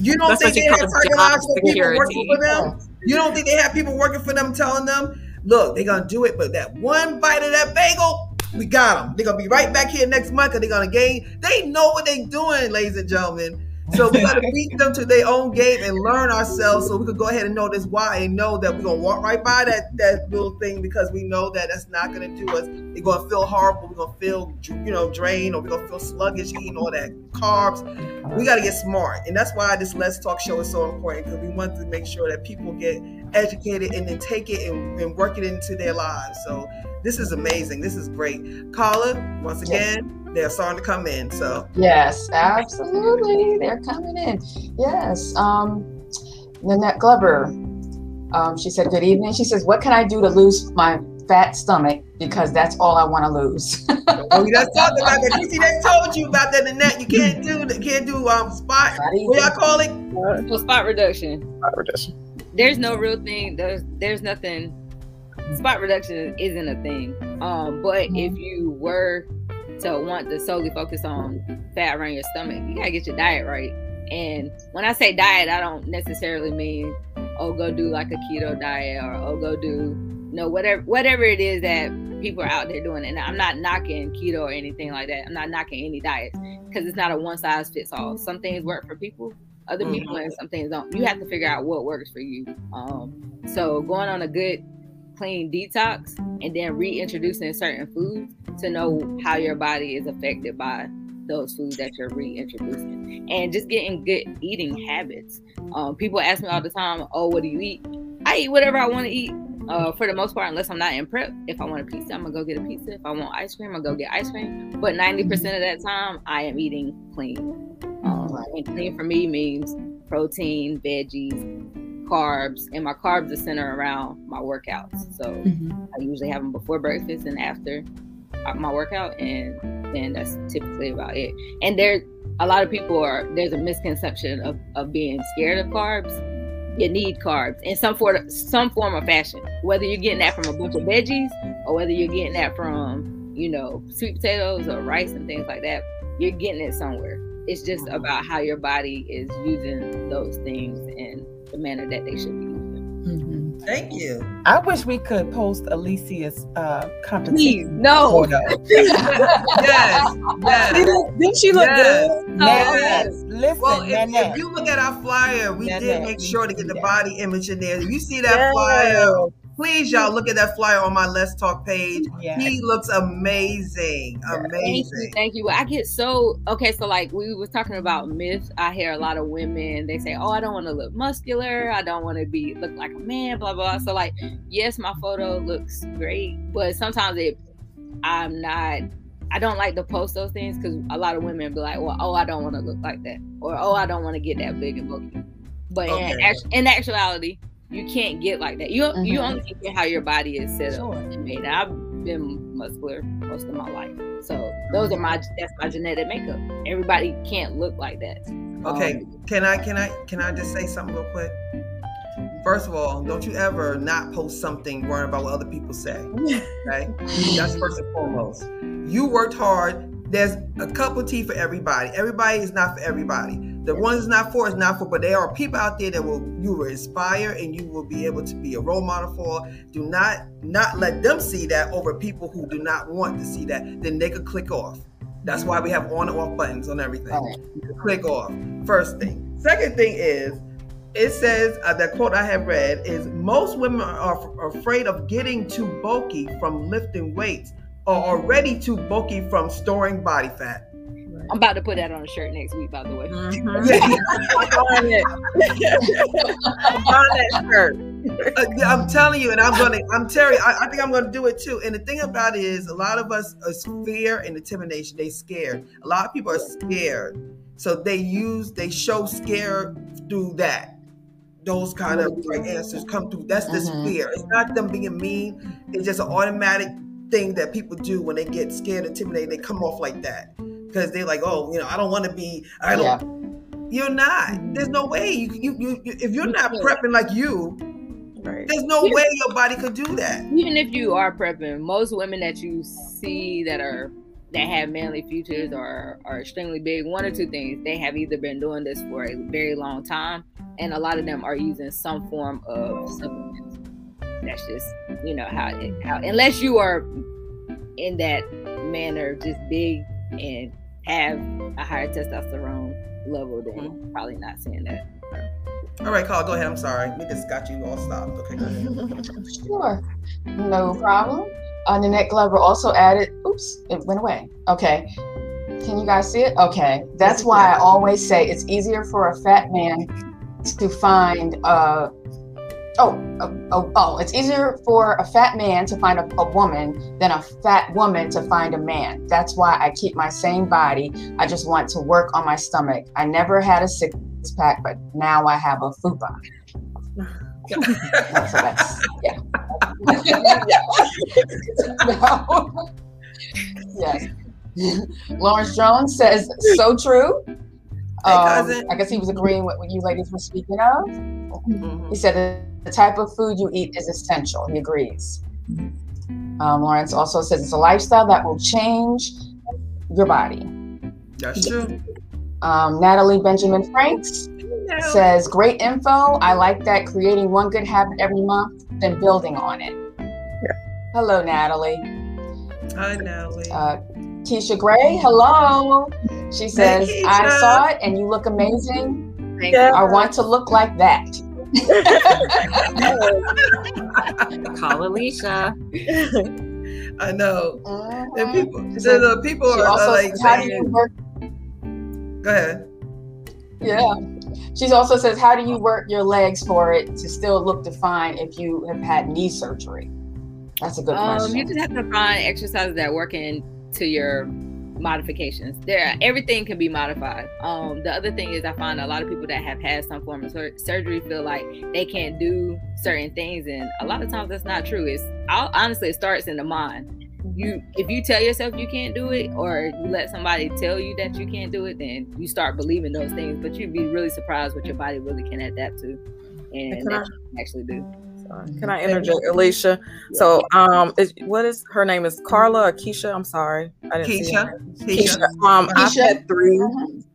You don't That's think they have parking lots for people working for them? You don't think they have people working for them telling them, look, they're going to do it, but that one bite of that bagel, we got them. They're going to be right back here next month because they're going to gain. They know what they're doing, ladies and gentlemen. So we got to beat them to their own game and learn ourselves so we could go ahead and know this why and know that we're going to walk right by that, that little thing because we know that that's not going to do us. We're going to feel horrible. We're going to feel, you know, drained, or we're going to feel sluggish eating all that carbs. We got to get smart. And that's why this Let's Talk show is so important, because we want to make sure that people get educated and then take it and, and work it into their lives. So this is amazing. This is great. Carla, once again. Yes. They're starting to come in, so. Yes, absolutely, they're coming in. Yes, um, Nanette Glover, um, she said, good evening. She says, what can I do to lose my fat stomach? Because that's all I want to lose. Oh, you just talked about that. You see, they told you about that, Nanette. You can't do, can't do um, spot, what do y'all call it? Well, spot reduction. Spot reduction. There's no real thing, there's, there's nothing. Spot reduction isn't a thing. Um, but mm-hmm. if you were, to want to solely focus on fat around your stomach, you gotta get your diet right. And when I say diet, I don't necessarily mean, oh, go do like a keto diet, or oh, go do, you know, whatever whatever it is that people are out there doing. And I'm not knocking keto or anything like that. I'm not knocking any diets, because it's not a one size fits all. Some things work for people, other people, and some things don't. You have to figure out what works for you. Um, so going on a good clean detox and then reintroducing certain foods to know how your body is affected by those foods that you're reintroducing, and just getting good eating habits. Um, people ask me all the time, oh, what do you eat? I eat whatever I want to eat uh, for the most part, unless I'm not in prep. If I want a pizza, I'm going to go get a pizza. If I want ice cream, I'll go get ice cream. But ninety percent of that time, I am eating clean. Um, and clean for me means protein, veggies, carbs, and my carbs are centered around my workouts. So mm-hmm. I usually have them before breakfast and after my workout, and then that's typically about it. And there, a lot of people are, there's a misconception of, of being scared of carbs. You need carbs in some form, some form or fashion, whether you're getting that from a bunch of veggies or whether you're getting that from, you know, sweet potatoes or rice and things like that, you're getting it somewhere. It's just about how your body is using those things and the manner that they should be using. Mm-hmm. Thank you. I wish we could post Alicia's uh, competition. No. Yes. Yes. Didn't she look yes. good? Yes. Yes. Listen, well, if, if you look at our flyer, we Nanette, did make sure to get the that. body image in there. If you see that yes. flyer, please, y'all, look at that flyer on my Let's Talk page. Yes. He looks amazing. Yes. Amazing. Thank you, thank you. I get so, okay, so like we was talking about myths. I hear a lot of women, they say, oh, I don't want to look muscular. I don't want to be look like a man, blah, blah. So like, yes, my photo looks great, but sometimes it, I'm not, I don't like to post those things because a lot of women be like, well, oh, I don't want to look like that. Or, oh, I don't want to get that big and bulky. But okay. in, actu- in actuality, you can't get like that. You mm-hmm. you only can get how your body is set sure. up and made. I've been muscular most of my life, so those are my that's my genetic makeup. Everybody can't look like that. Okay, um, can I can I can I just say something real quick? First of all, don't you ever not post something worrying about what other people say. Okay, that's first and foremost. You worked hard. There's a cup of tea for everybody. Everybody is not for everybody. The ones it's not for, it's not for, but there are people out there that will you will inspire and you will be able to be a role model for. Do not not let them see that over people who do not want to see that. Then they could click off. That's why we have on and off buttons on everything. Okay. You can click off, first thing. Second thing is, it says, uh, that quote I have read is, most women are f- afraid of getting too bulky from lifting weights, or already too bulky from storing body fat. I'm about to put that on a shirt next week, by the way. Mm-hmm. I'm buying that shirt. I'm telling you, and I'm gonna. I'm Terry. I, I think I'm gonna do it too. And the thing about it is, a lot of us are fear and intimidation. They scared. A lot of people are scared, so they use, they show scare through that. those kind of like answers come through. That's this mm-hmm. fear. It's not them being mean. It's just an automatic thing that people do when they get scared, intimidated. They come off like that because they're like, oh, you know, I don't want to be. I don't. Yeah. You're not. There's no way you you, you if you're not prepping like you. Right. There's no way your body could do that. Even if you are prepping, most women that you see that are that have manly futures or are extremely big, one or two things: they have either been doing this for a very long time, and a lot of them are using some form of supplements. That's just, you know, how it, how unless you are in that manner just big and have a higher testosterone level, then mm-hmm. probably not seeing that. All right, Carl, go ahead. I'm sorry. We just got you all stopped. Okay, go ahead. Sure. No problem. Uh, Nanette Glover also added, oops, it went away. Okay. Can you guys see it? Okay. That's why I always say it's easier for a fat man to find, uh, oh, oh, oh, oh it's easier for a fat man to find a, a woman than a fat woman to find a man. That's why I keep my same body. I just want to work on my stomach. I never had a sick pack, but now I have a fupa. So that's, yeah. No. Yes. Lawrence Jones says, so true. Um, I guess he was agreeing with what you ladies were speaking of. Mm-hmm. He said the type of food you eat is essential. He agrees. Um, Lawrence also says it's a lifestyle that will change your body. That's true. Um, Natalie Benjamin Franks no. says, great info. I like that, creating one good habit every month and building on it. Yeah. Hello, Natalie. Hi, Natalie. Uh, Keisha Gray, hello. She says, hey, I saw it and you look amazing. Yeah. I want to look like that. Call Alicia. I know. Mm-hmm. And people, the, the people she are also, like, how do you work? Go ahead. Yeah. She also says, how do you work your legs for it to still look defined if you have had knee surgery? That's a good um, question. You just have to find exercises that work into your modifications. There, everything can be modified. Um, the other thing is, I find a lot of people that have had some form of sur- surgery feel like they can't do certain things, and a lot of times that's not true. It's I'll, honestly, it starts in the mind. You, if you tell yourself you can't do it, or you let somebody tell you that you can't do it, then you start believing those things. But you'd be really surprised what your body really can adapt to, and can, I, can actually do. Sorry. Can I interject, Alicia? Yeah. So, um, is, what is her name? Is Carla or Keisha? I'm sorry, I didn't Keisha. See her name. Keisha. Keisha. Um, Keisha. I've had three.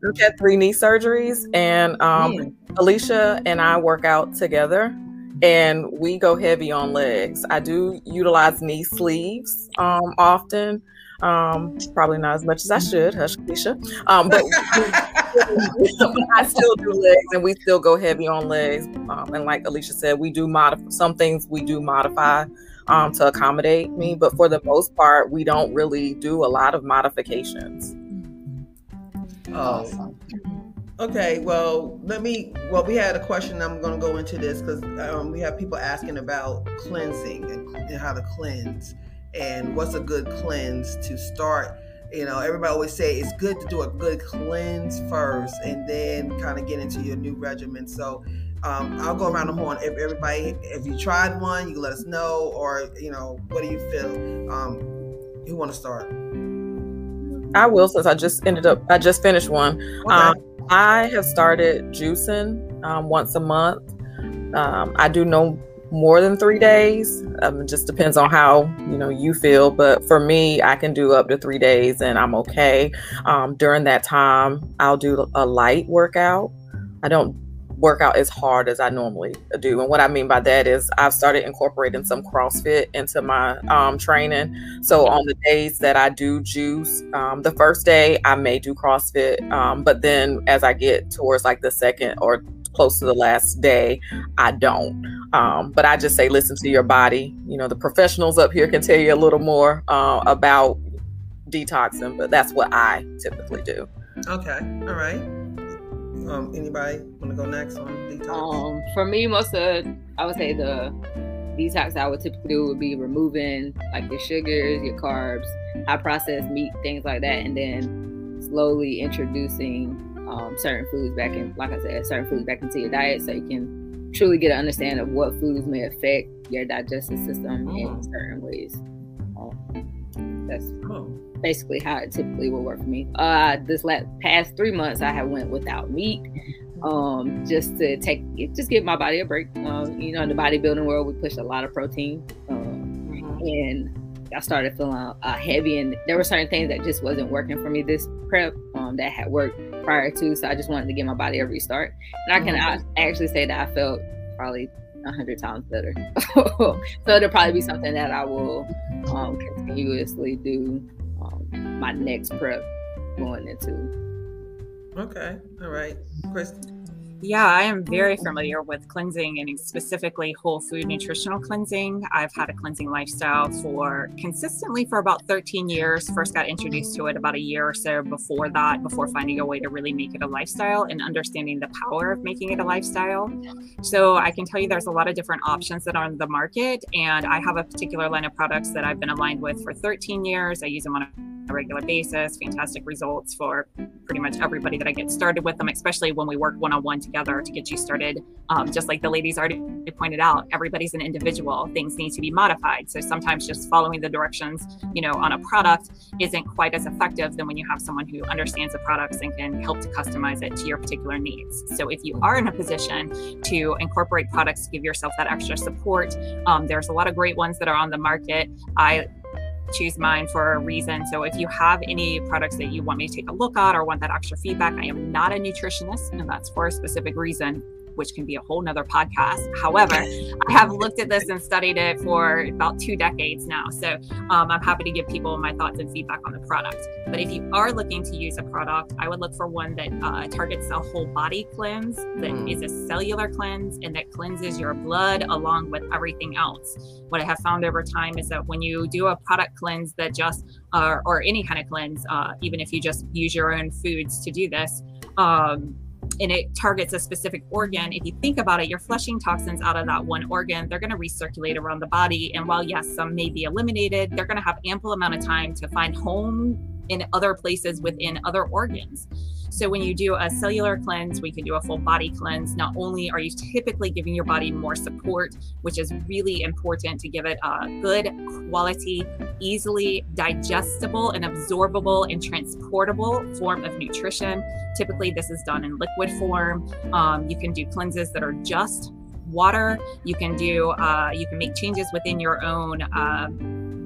I've had three knee surgeries, and um, yeah. Alicia and I work out together. And we go heavy on legs. I do utilize knee sleeves um, often, um, probably not as much as I should, hush, Keisha. Um, but, but I still do legs, and we still go heavy on legs. Um, and like Alicia said, we do modify some things. We do modify um, to accommodate me, but for the most part, we don't really do a lot of modifications. Awesome. Okay, well, let me, well, we had a question. I'm going to go into this because um, we have people asking about cleansing and, and how to cleanse and what's a good cleanse to start. You know, everybody always say it's good to do a good cleanse first and then kind of get into your new regimen. So um, I'll go around the horn. If everybody, if you tried one, you can let us know, or, you know, what do you feel? Um, who want to start? I will, since I just ended up, I just finished one. Okay. Um, I have started juicing um, once a month. Um, I do no more than three days. Um, it just depends on how, you know, you feel. But for me, I can do up to three days and I'm okay. Um, during that time, I'll do a light workout. I don't work out as hard as I normally do. And what I mean by that is I've started incorporating some CrossFit into my um, training. So on the days that I do juice, um, the first day I may do CrossFit. Um, but then as I get towards like the second or close to the last day, I don't. Um, but I just say, listen to your body. You know, the professionals up here can tell you a little more uh, about detoxing, but that's what I typically do. Okay. All right. Um, anybody want to go next on detox? Um, for me, most of, I would say the detox I would typically do would be removing like your sugars, your carbs, high processed meat, things like that, and then slowly introducing um, certain foods back in, like I said, certain foods back into your diet so you can truly get an understanding of what foods may affect your digestive system oh. in certain ways. Um, that's oh. basically how it typically will work for me. Uh, this last past three months, I have went without meat, um, just to take, just give my body a break. Um, you know, in the bodybuilding world, we push a lot of protein, um, and I started feeling uh, heavy, and there were certain things that just wasn't working for me this prep um, that had worked prior to, so I just wanted to give my body a restart. And I can mm-hmm. I actually say that I felt probably a hundred times better. So it'll probably be something that I will um, continuously do um, my next prep going into. Okay, all right, Chris. Yeah, I am very familiar with cleansing and specifically whole food nutritional cleansing. I've had a cleansing lifestyle for consistently for about thirteen years. First got introduced to it about a year or so before that, before finding a way to really make it a lifestyle and understanding the power of making it a lifestyle. So I can tell you there's a lot of different options that are on the market, and I have a particular line of products that I've been aligned with for thirteen years. I use them on a regular basis. Fantastic results for pretty much everybody that I get started with them, especially when we work one-on-one together to get you started. Um, just like the ladies already pointed out, everybody's an individual. Things need to be modified. So sometimes just following the directions, you know, on a product isn't quite as effective than when you have someone who understands the products and can help to customize it to your particular needs. So if you are in a position to incorporate products to give yourself that extra support, um, there's a lot of great ones that are on the market. I choose mine for a reason. So if you have any products that you want me to take a look at or want that extra feedback, I am not a nutritionist, and that's for a specific reason, which can be a whole nother podcast. However, I have looked at this and studied it for about two decades now. So um, I'm happy to give people my thoughts and feedback on the product. But if you are looking to use a product, I would look for one that uh, targets a whole body cleanse, that mm. is a cellular cleanse, and that cleanses your blood along with everything else. What I have found over time is that when you do a product cleanse that just, uh, or any kind of cleanse, uh, even if you just use your own foods to do this, um, and it targets a specific organ. If you think about it, you're flushing toxins out of that one organ. They're going to recirculate around the body. And while, yes, some may be eliminated, they're going to have ample amount of time to find home in other places within other organs. So when you do a cellular cleanse, we can do a full body cleanse. Not only are you typically giving your body more support, which is really important to give it a good quality, easily digestible and absorbable and transportable form of nutrition. Typically this is done in liquid form. Um, you can do cleanses that are just water. You can do, uh, you can make changes within your own, uh,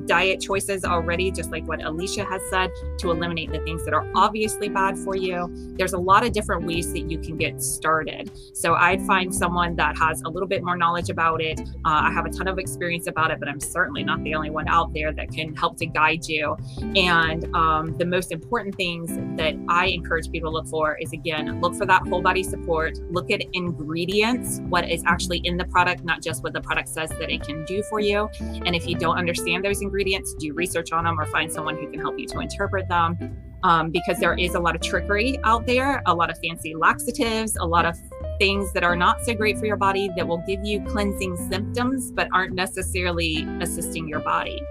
diet choices already, just like what Alicia has said, to eliminate the things that are obviously bad for you. There's a lot of different ways that you can get started. So I'd find someone that has a little bit more knowledge about it. Uh, I have a ton of experience about it, but I'm certainly not the only one out there that can help to guide you. And um, the most important things that I encourage people to look for is, again, look for that whole body support, look at ingredients, what is actually in the product, not just what the product says that it can do for you. And if you don't understand those ingredients, ingredients, do research on them or find someone who can help you to interpret them, um, because there is a lot of trickery out there, a lot of fancy laxatives, a lot of things that are not so great for your body that will give you cleansing symptoms but aren't necessarily assisting your body.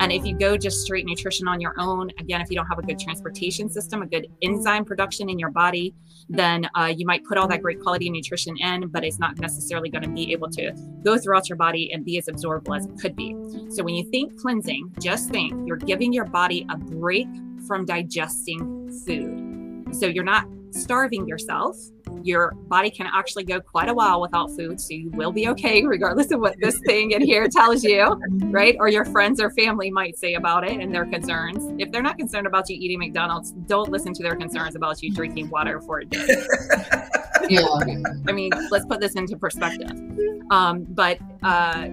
And if you go just straight nutrition on your own, again, if you don't have a good transportation system, a good enzyme production in your body, then uh, you might put all that great quality nutrition in, but it's not necessarily going to be able to go throughout your body and be as absorbable as it could be. So when you think cleansing, just think you're giving your body a break from digesting food. So you're not starving yourself. Your body can actually go quite a while without food, so you will be okay regardless of what this thing in here tells you, right? Or your friends or family might say about it and their concerns. If they're not concerned about you eating McDonald's, don't listen to their concerns about you drinking water for a day. Yeah. I mean, let's put this into perspective. Um, but uh,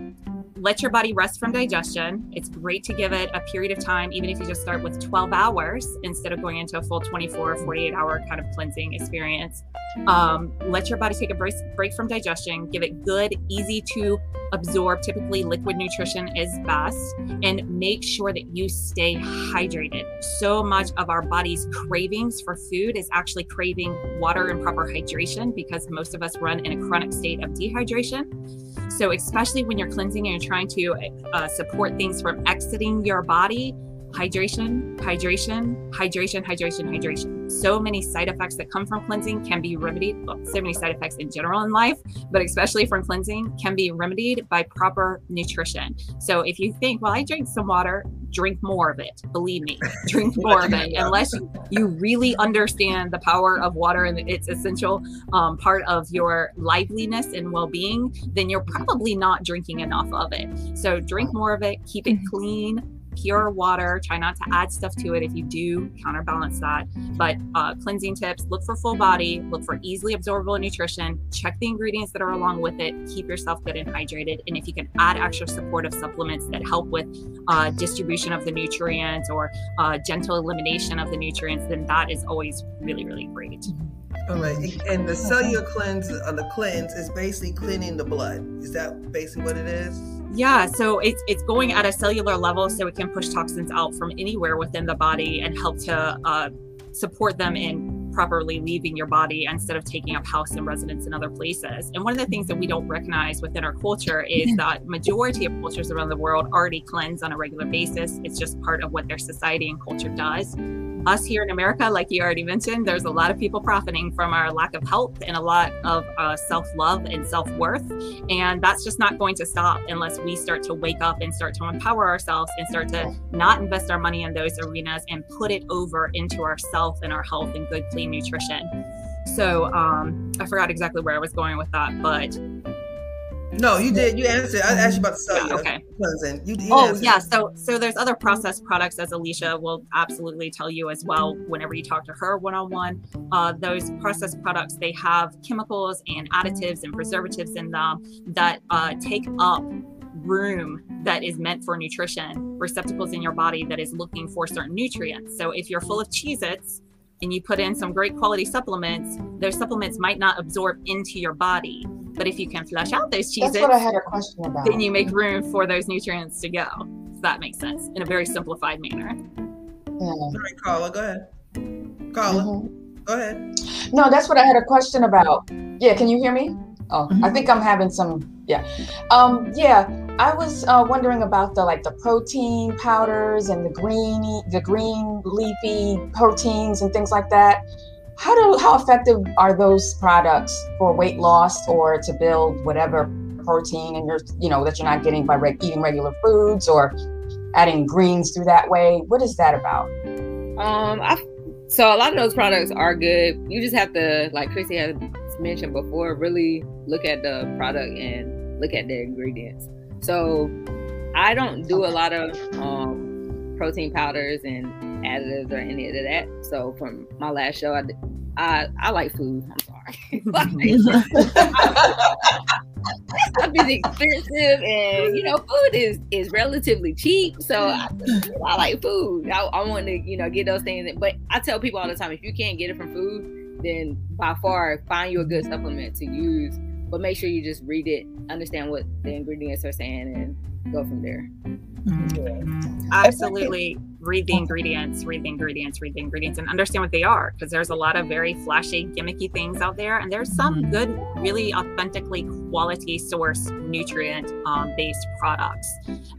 let your body rest from digestion. It's great to give it a period of time, even if you just start with twelve hours instead of going into a full twenty-four, forty-eight hour kind of cleansing experience. Um, let your body take a break, break from digestion, give it good, easy to absorb, typically liquid nutrition is best, and make sure that you stay hydrated. So much of our body's cravings for food is actually craving water and proper hydration, because most of us run in a chronic state of dehydration. So especially when you're cleansing and you're trying to uh, support things from exiting your body, Hydration, hydration, hydration, hydration, hydration. So many side effects that come from cleansing can be remedied. Well, so many side effects in general in life, but especially from cleansing can be remedied by proper nutrition. So if you think, well, I drink some water, drink more of it. Believe me, drink more of it. Unless you, you really understand the power of water and its essential um, part of your liveliness and well-being, then you're probably not drinking enough of it. So drink more of it, keep it clean, pure water. Try not to add stuff to it. If you do, counterbalance that. But uh, cleansing tips, look for full body, look for easily absorbable nutrition, check the ingredients that are along with it, keep yourself good and hydrated. And if you can add extra supportive supplements that help with uh, distribution of the nutrients or uh, gentle elimination of the nutrients, then that is always really, really great. All right. And the cellular cleanse, or the cleanse, is basically cleaning the blood. Is that basically what it is? Yeah. So it's it's going at a cellular level, so it can push toxins out from anywhere within the body and help to uh, support them in properly leaving your body instead of taking up house and residence in other places. And one of the things that we don't recognize within our culture is that majority of cultures around the world already cleanse on a regular basis. It's just part of what their society and culture does. Us here in America, like you already mentioned, there's a lot of people profiting from our lack of health and a lot of uh, self-love and self-worth. And that's just not going to stop unless we start to wake up and start to empower ourselves and start to not invest our money in those arenas and put it over into ourself and our health and good, clean nutrition. So um, I forgot exactly where I was going with that, but... No, you did. You answered. I asked you about the cellular. Yeah, okay. Cousin. You, you oh, answered. Yeah. So, so there's other processed products, as Alicia will absolutely tell you as well, whenever you talk to her one-on-one. Uh, those processed products, they have chemicals and additives and preservatives in them that uh, take up room that is meant for nutrition, receptacles in your body that is looking for certain nutrients. So if you're full of Cheez-Its, and you put in some great quality supplements, those supplements might not absorb into your body. But if you can flush out those Cheez-Its, that's what I had a question about. Then you make room for those nutrients to go. If that makes sense, in a very simplified manner. Yeah. Sorry, Carla, go ahead. Carla, mm-hmm. Go ahead. No, that's what I had a question about. Yeah, can you hear me? Oh, mm-hmm. I think I'm having some, yeah. Um, yeah, I was uh, wondering about the like the protein powders and the green, the green leafy proteins and things like that. How do how effective are those products for weight loss or to build whatever protein in your, you know, that you're not getting by reg- eating regular foods or adding greens through that way? What is that about? Um, I, so a lot of those products are good. You just have to, like Chrissy has mentioned before, really look at the product and look at the ingredients. So I don't do a lot of um, protein powders and additives or any of that. So from my last show, I, I, I like food. I'm sorry. Like, I've been expensive and, you know, food is, is relatively cheap. So I, I like food. I, I want to, you know, get those things. But I tell people all the time, if you can't get it from food, then by far find you a good supplement to use. But make sure you just read it, understand what the ingredients are saying, and go from there. Mm-hmm. Absolutely. Read the ingredients, read the ingredients, read the ingredients, and understand what they are. Because there's a lot of very flashy, gimmicky things out there. And there's some good, really authentically quality source nutrient-based um, products.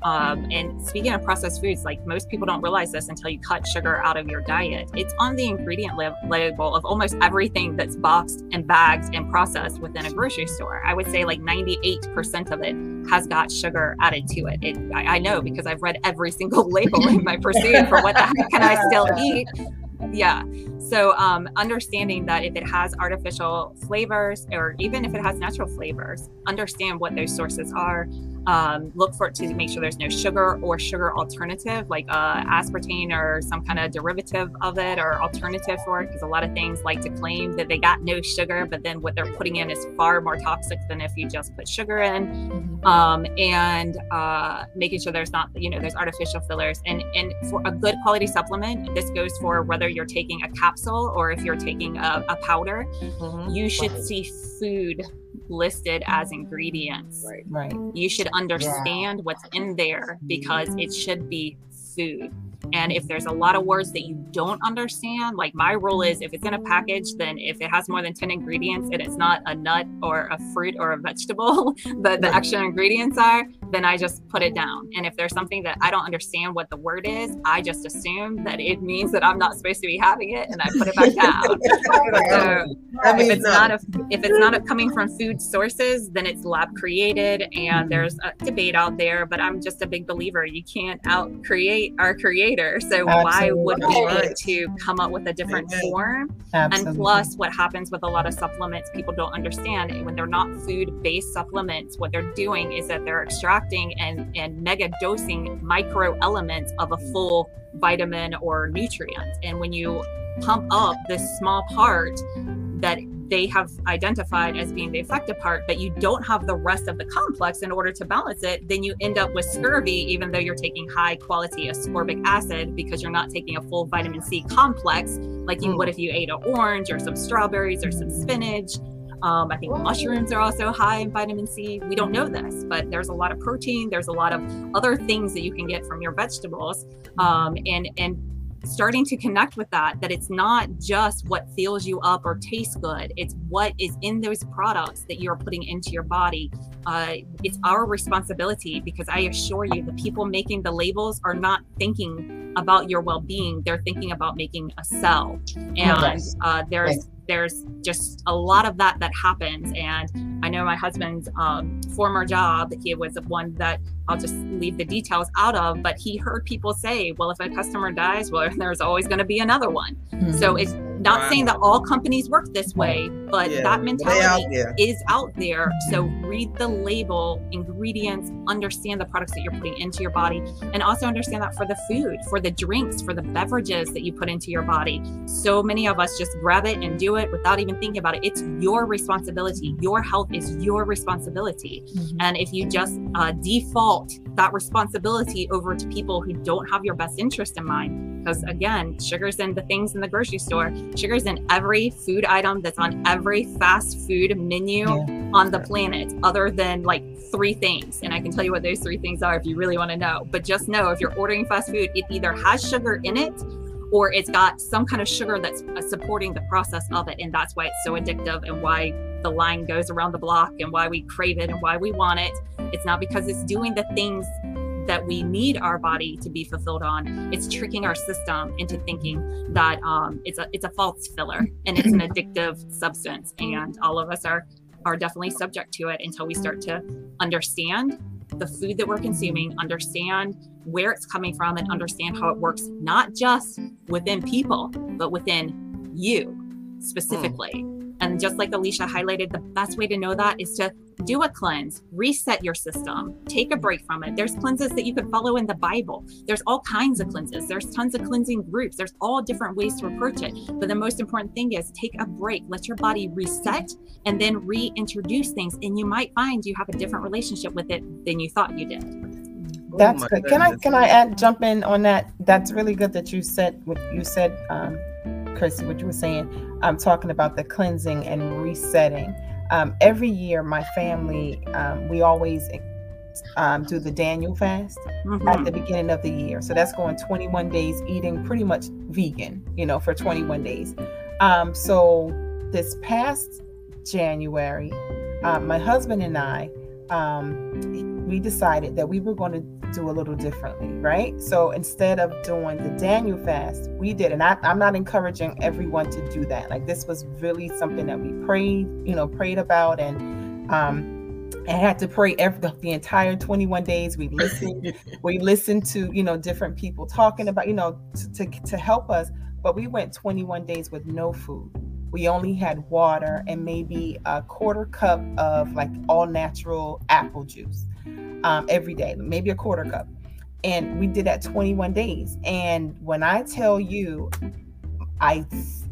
Um, and speaking of processed foods, like most people don't realize this until you cut sugar out of your diet. It's on the ingredient lab- label of almost everything that's boxed and bagged and processed within a grocery store. I would say like ninety-eight percent of it has got sugar added to it. it I, I know because I've read every single label in my pursuit. For what the heck can I still eat? Yeah. So um, understanding that if it has artificial flavors or even if it has natural flavors, understand what those sources are. Um, look for it to make sure there's no sugar or sugar alternative like uh, aspartame or some kind of derivative of it or alternative for it, because a lot of things like to claim that they got no sugar, but then what they're putting in is far more toxic than if you just put sugar in. Um, and uh, making sure there's not, you know, there's artificial fillers. And, and for a good quality supplement, this goes for whether you're taking a capsule or if you're taking a, a powder, mm-hmm. you should see food listed as ingredients. Right, right. You should understand yeah. what's in there because it should be food. And if there's a lot of words that you don't understand, like my rule is if it's in a package, then if it has more than ten ingredients and it's not a nut or a fruit or a vegetable that the extra ingredients are, then I just put it down. And if there's something that I don't understand what the word is, I just assume that it means that I'm not supposed to be having it, and I put it back down. So I mean, if it's no. not a, if it's not a, coming from food sources, then it's lab created, and there's a debate out there, but I'm just a big believer. You can't out create our creator. So Absolutely. Why would we want to come up with a different Absolutely. Form? Absolutely. And plus what happens with a lot of supplements, people don't understand when they're not food based supplements, what they're doing is that they're extracting and, and mega dosing micro elements of a full vitamin or nutrient. And when you pump up this small part that they have identified as being the effective part, but you don't have the rest of the complex in order to balance it, then you end up with scurvy, even though you're taking high quality ascorbic acid because you're not taking a full vitamin C complex, like you would if you ate an orange or some strawberries or some spinach. Um, I think mushrooms are also high in vitamin C. We don't know this, but there's a lot of protein. There's a lot of other things that you can get from your vegetables. Um, and, and starting to connect with that, that it's not just what fills you up or tastes good. It's what is in those products that you're putting into your body. Uh, it's our responsibility, because I assure you, the people making the labels are not thinking about your well-being. They're thinking about making a sell. And uh, there's... Right. There's just a lot of that that happens. And I know my husband's um, former job, he was one that I'll just leave the details out of, but he heard people say, well, if a customer dies, well, there's always going to be another one. Mm-hmm. So it's not wow. saying that all companies work this way, but yeah, that mentality out is out there. So read the label, ingredients, understand the products that you're putting into your body, and also understand that for the food, for the drinks, for the beverages that you put into your body. So many of us just grab it and do it without even thinking about it. It's your responsibility. Your health is your responsibility. Mm-hmm. And if you just uh, default that responsibility over to people who don't have your best interest in mind, because again, sugar's in the things in the grocery store. Sugar's in every food item that's on every fast food menu yeah. on the planet, other than like three things. And I can tell you what those three things are if you really want to know. But just know, if you're ordering fast food, it either has sugar in it or it's got some kind of sugar that's supporting the process of it. And that's why it's so addictive and why the line goes around the block and why we crave it and why we want it. It's not because it's doing the things that we need our body to be fulfilled on. It's tricking our system into thinking that um, it's a it's a false filler and it's an addictive substance. And all of us are are definitely subject to it until we start to understand the food that we're consuming, understand where it's coming from, and understand how it works, not just within people, but within you specifically. Mm. And just like Alicia highlighted, the best way to know that is to do a cleanse, reset your system, take a break from it. There's cleanses that you can follow in the Bible. There's all kinds of cleanses. There's tons of cleansing groups. There's all different ways to approach it. But the most important thing is take a break, let your body reset, and then reintroduce things. And you might find you have a different relationship with it than you thought you did. That's oh good. Goodness. Can I can I add jump in on that? That's really good that you said what you said, um, Chrissy, what you were saying. I'm talking about the cleansing and resetting. Um, every year, my family, um, we always um, do the Daniel fast mm-hmm. at the beginning of the year. So that's going twenty-one days eating pretty much vegan, you know, for twenty-one days. Um, so this past January, uh, my husband and I, um, we decided that we were going to do a little differently, right? So instead of doing the Daniel fast, we did, and I, I'm not encouraging everyone to do that. Like, this was really something that we prayed, you know, prayed about, and um, and had to pray every the entire twenty-one days. We listened, we listened to, you know, different people talking about, you know, to, to to help us. But we went twenty-one days with no food. We only had water and maybe a quarter cup of like all natural apple juice um, every day, maybe a quarter cup. And we did that twenty-one days. And when I tell you, I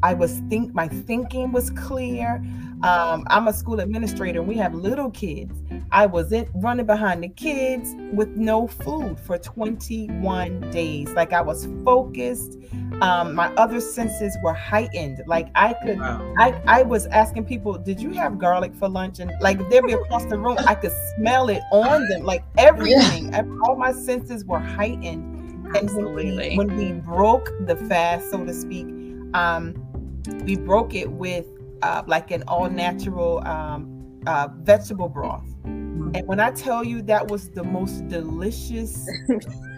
I was think my thinking was clear. Um, I'm a school administrator and we have little kids. I was in, running behind the kids with no food for twenty-one days. Like, I was focused. Um, my other senses were heightened. Like, I could, wow. I, I was asking people, did you have garlic for lunch? And like, they'd be across the room, I could smell it on them. Like, everything, yeah. all my senses were heightened. And when we, when we broke the fast, so to speak, um, we broke it with, Uh, like an all natural um, uh, vegetable broth. And when I tell you that was the most delicious,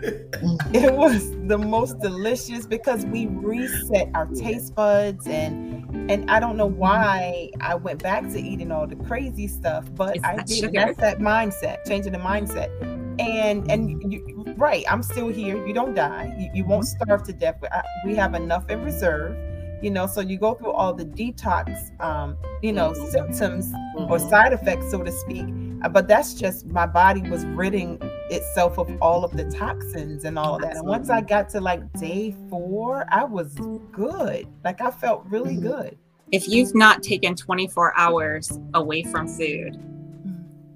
it was the most delicious because we reset our taste buds, and and I don't know why I went back to eating all the crazy stuff, but it's I did. That's that mindset, changing the mindset. And and you, right, I'm still here. You don't die. You, you won't starve to death. But I, we have enough in reserve. You know, so you go through all the detox, um, you know, mm-hmm. symptoms mm-hmm. or side effects, so to speak. But that's just my body was ridding itself of all of the toxins and all of that. And once I got to like day four, I was good. Like I felt really mm-hmm. good. If you've not taken twenty-four hours away from food,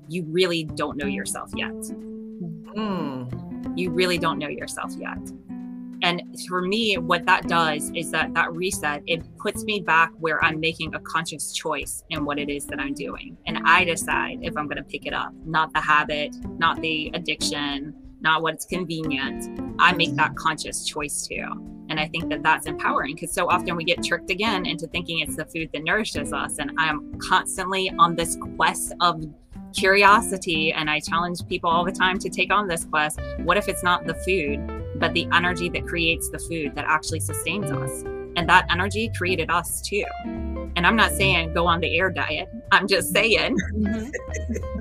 you really don't know yourself yet. Mm. You really don't know yourself yet. And for me, what that does is that that reset, it puts me back where I'm making a conscious choice in what it is that I'm doing. And I decide if I'm going to pick it up, not the habit, not the addiction, not what's convenient. I make that conscious choice too. And I think that that's empowering, because so often we get tricked again into thinking it's the food that nourishes us. And I'm constantly on this quest of curiosity. And I challenge people all the time to take on this quest. What if it's not the food, but the energy that creates the food that actually sustains us? And that energy created us too. And I'm not saying go on the air diet. I'm just saying,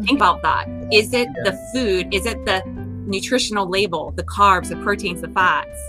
think about that. Is it the food? Is it the nutritional label, the carbs, the proteins, the fats?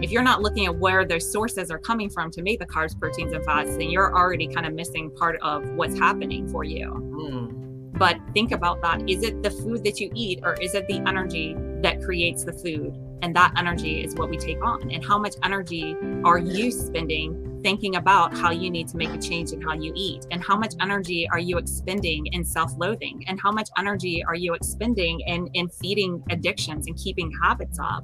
If you're not looking at where their sources are coming from to make the carbs, proteins, and fats, then you're already kind of missing part of what's happening for you. Mm. But think about that. Is it the food that you eat, or is it the energy that creates the food? And that energy is what we take on. And how much energy are you spending thinking about how you need to make a change in how you eat? And how much energy are you expending in self-loathing? And how much energy are you expending in, in feeding addictions and keeping habits up?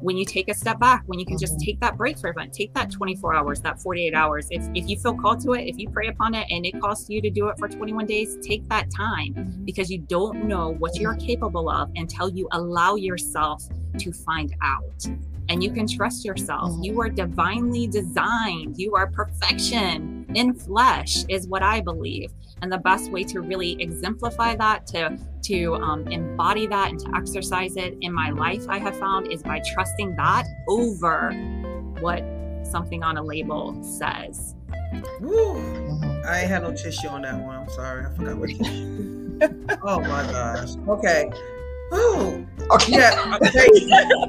When you take a step back, when you can just take that break for a moment, take that twenty-four hours, that forty-eight hours. If, if you feel called to it, if you pray upon it and it costs you to do it for twenty-one days, take that time, because you don't know what you're capable of until you allow yourself to find out. And you can trust yourself. Mm-hmm. You are divinely designed. You are perfection in flesh, is what I believe. And the best way to really exemplify that, to to um, embody that and to exercise it in my life, I have found, is by trusting that over what something on a label says. Woo. I ain't had no tissue on that one. I'm sorry. I forgot what tissue. Oh my gosh. Okay. Ooh. Okay. Yeah, okay.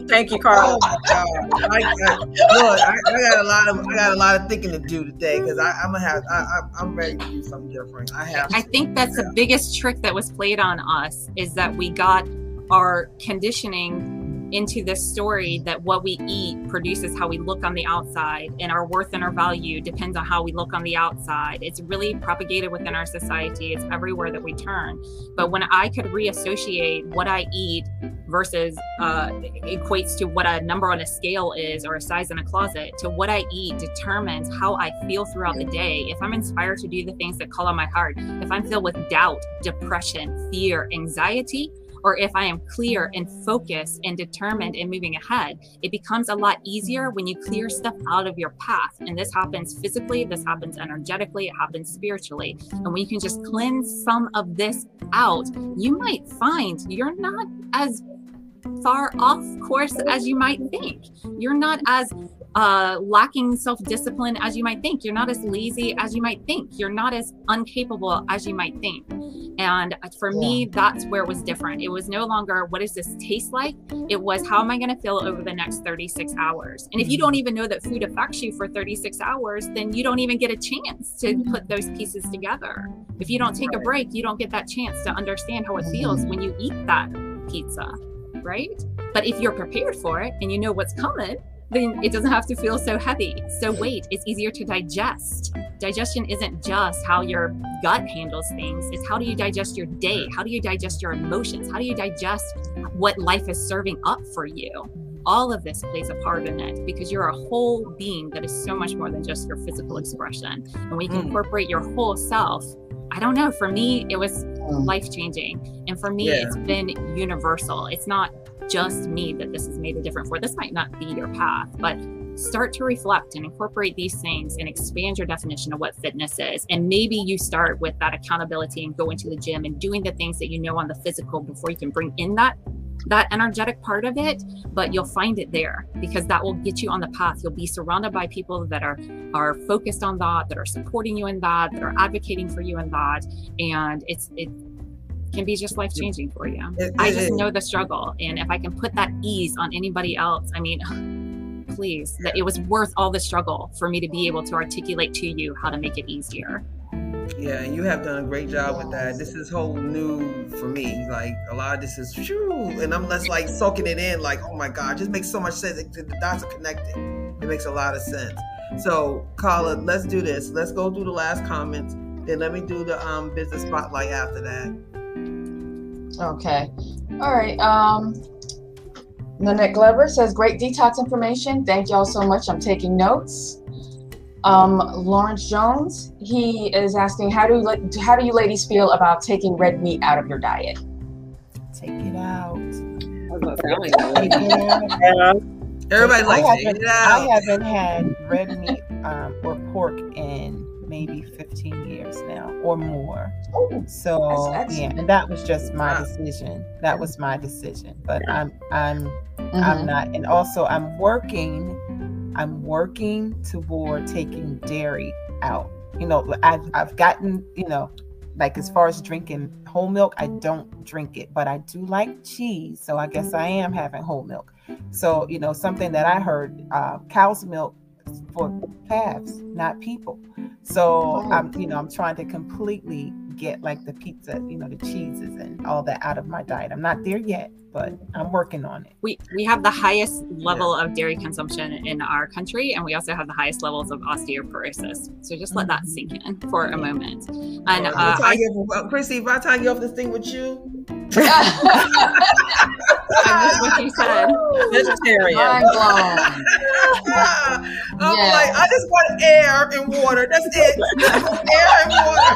Thank you, Carla. Oh my God. I, I, look, I, I got a lot of I got a lot of thinking to do today, because I'm gonna have I, I, I'm ready to do something different. I have. I think that's yeah. the biggest trick that was played on us, is that we got our conditioning into this story that what we eat produces how we look on the outside, and our worth and our value depends on how we look on the outside. It's really propagated within our society. It's everywhere that we turn. But when I could reassociate what I eat versus uh, equates to what a number on a scale is, or a size in a closet, to what I eat determines how I feel throughout the day. If I'm inspired to do the things that call on my heart, if I'm filled with doubt, depression, fear, anxiety, or if I am clear and focused and determined and moving ahead, it becomes a lot easier when you clear stuff out of your path. And this happens physically, this happens energetically, it happens spiritually. And when you can just cleanse some of this out, you might find you're not as far off course as you might think. You're not as uh, lacking self-discipline as you might think. You're not as lazy as you might think. You're not as incapable as you might think. And for yeah. me, that's where it was different. It was no longer, what does this taste like? It was, how am I going to feel over the next thirty-six hours? And if you don't even know that food affects you for thirty-six hours, then you don't even get a chance to put those pieces together. If you don't take right. a break, you don't get that chance to understand how it feels when you eat that pizza, right? But if you're prepared for it and you know what's coming, then it doesn't have to feel so heavy, so weight. It's easier to digest. Digestion isn't just how your gut handles things. It's how do you digest your day? How do you digest your emotions? How do you digest what life is serving up for you? All of this plays a part in it, because you're a whole being that is so much more than just your physical expression. And when you can incorporate your whole self, I don't know, for me, it was life-changing. And for me, yeah. it's been universal. It's not just me that this has made a difference for. This might not be your path, but start to reflect and incorporate these things and expand your definition of what fitness is. And maybe you start with that accountability and going to the gym and doing the things that you know on the physical before you can bring in that that energetic part of it, but you'll find it there because that will get you on the path. You'll be surrounded by people that are are focused on that, that are supporting you in that, that are advocating for you in that. And it's it can be just life-changing for you. I just know the struggle. And if I can put that ease on anybody else, I mean, please, that it was worth all the struggle for me to be able to articulate to you how to make it easier. Yeah, you have done a great job with that. This is whole new for me. Like, a lot of this is, phew, and I'm less like soaking it in, like, oh my God, it just makes so much sense. The dots are connected. It makes a lot of sense. So, Carla, let's do this. Let's go do the last comments. Then let me do the um, business spotlight after that. Okay. All right. Um, Nanette Glover says, great detox information. Thank y'all so much. I'm taking notes. Um, Lawrence Jones, he is asking, how do you, how do you ladies feel about taking red meat out of your diet? Take it out. Everybody's like, I haven't, I haven't had red meat um, or pork in maybe fifteen years now or more. Ooh, so yeah, and that was just my wow. decision. That was my decision. But I'm, I'm, mm-hmm. I'm not, and also I'm working. I'm working toward taking dairy out. You know, I've, I've gotten, you know, like as far as drinking whole milk, I don't drink it, but I do like cheese. So I guess I am having whole milk. So, you know, something that I heard, uh, cow's milk for calves, not people. So I'm, you know, I'm trying to completely get like the pizza, you know, the cheeses and all that out of my diet. I'm not there yet, but I'm working on it. We we have the highest level yeah. of dairy consumption in our country, and we also have the highest levels of osteoporosis. So just let that sink in for a moment. And uh, I, I, Chrissy, if I tie you off this thing with you, I missed what you said. Vegetarian. I'm yeah. like, I just want air and water. That's it. Air and water.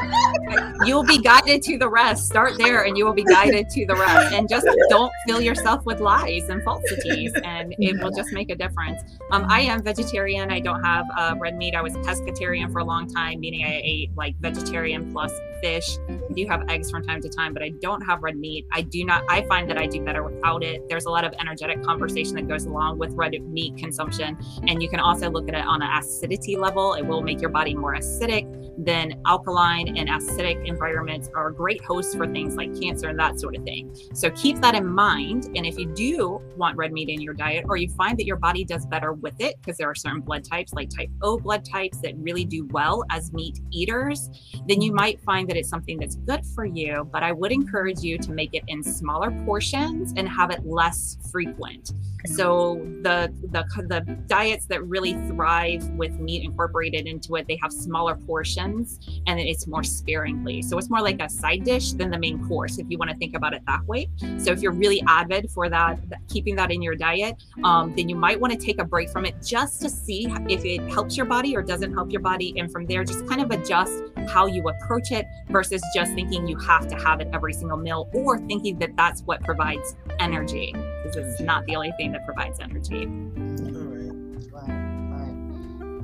You'll be guided to the rest. Start there, and you will be guided to the rest. And just don't fill yourself with lies and falsities, and it will just make a difference. Um, I am vegetarian. I don't have uh, red meat. I was pescatarian for a long time, meaning I ate like vegetarian plus fish. I do have eggs from time to time, but I don't have red meat. I do not, I find that I do better without it. There's a lot of energetic conversation that goes along with red meat consumption. And you can also look at it on an acidity level. It will make your body more acidic. Then alkaline and acidic environments are great hosts for things like cancer and that sort of thing. So keep that in mind. And if you do want red meat in your diet, or you find that your body does better with it, because there are certain blood types like type O blood types that really do well as meat eaters, then you might find that it's something that's good for you. But I would encourage you to make it in smaller portions and have it less frequent. So the, the, the diets that really thrive with meat incorporated into it, they have smaller portions and it's more sparingly. So it's more like a side dish than the main course, if you want to think about it that way. So if you're really avid for that, keeping that in your diet, um, then you might want to take a break from it just to see if it helps your body or doesn't help your body. And from there, just kind of adjust how you approach it versus just thinking you have to have it every single meal or thinking that that's what provides energy, because it's not the only thing that provides energy. All right.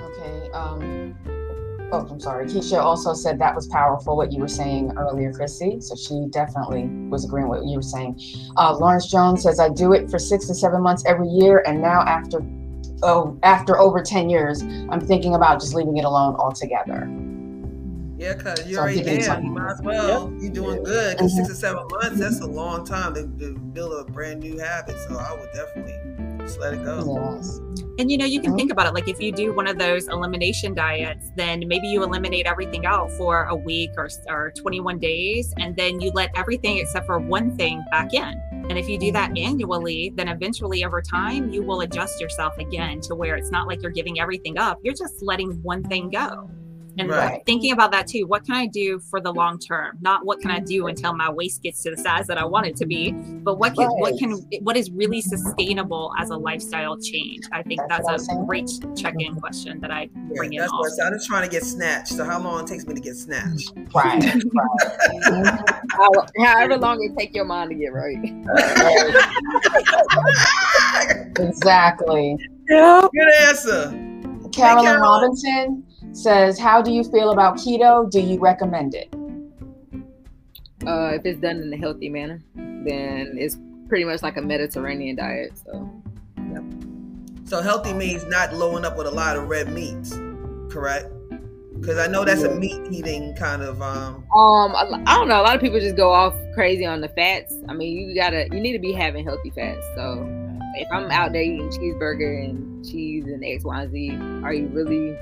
All right. Okay. Um, oh, I'm sorry. Keisha also said that was powerful, what you were saying earlier, Chrissy. So she definitely was agreeing with what you were saying. Uh, Lawrence Jones says, I do it for six to seven months every year. And now after, oh, after over ten years, I'm thinking about just leaving it alone altogether. Yeah, because you're so already there. You might as well. Yep. You're doing good. Because mm-hmm. six or seven months, that's a long time to, to build a brand new habit. So I would definitely just let it go. Yes. And, you know, you can mm-hmm. think about it. Like if you do one of those elimination diets, then maybe you eliminate everything out for a week or, or twenty-one days. And then you let everything except for one thing back in. And if you do that annually, then eventually over time, you will adjust yourself again to where it's not like you're giving everything up. You're just letting one thing go. and right. thinking about that too. What can I do for the long term? Not what can I do until my waist gets to the size that I want it to be, but what can right. what can what is really sustainable as a lifestyle change? I think that's, that's a great check-in question that I yeah, bring in. That's what, so I'm just trying to get snatched. So how long it takes me to get snatched? Right. right. However long it take your mind to get right. Exactly. Yeah. Good answer. Carolyn, hey, Carolyn Robinson says, how do you feel about keto? Do you recommend it? Uh, if it's done in a healthy manner, then it's pretty much like a Mediterranean diet. So, yep. So healthy means not loading up with a lot of red meats, correct? Because I know that's yeah. a meat eating kind of. Um, um, I, I don't know. A lot of people just go off crazy on the fats. I mean, you gotta, you need to be having healthy fats. So if I'm out there eating cheeseburger and cheese and X, Y, and Z, are you really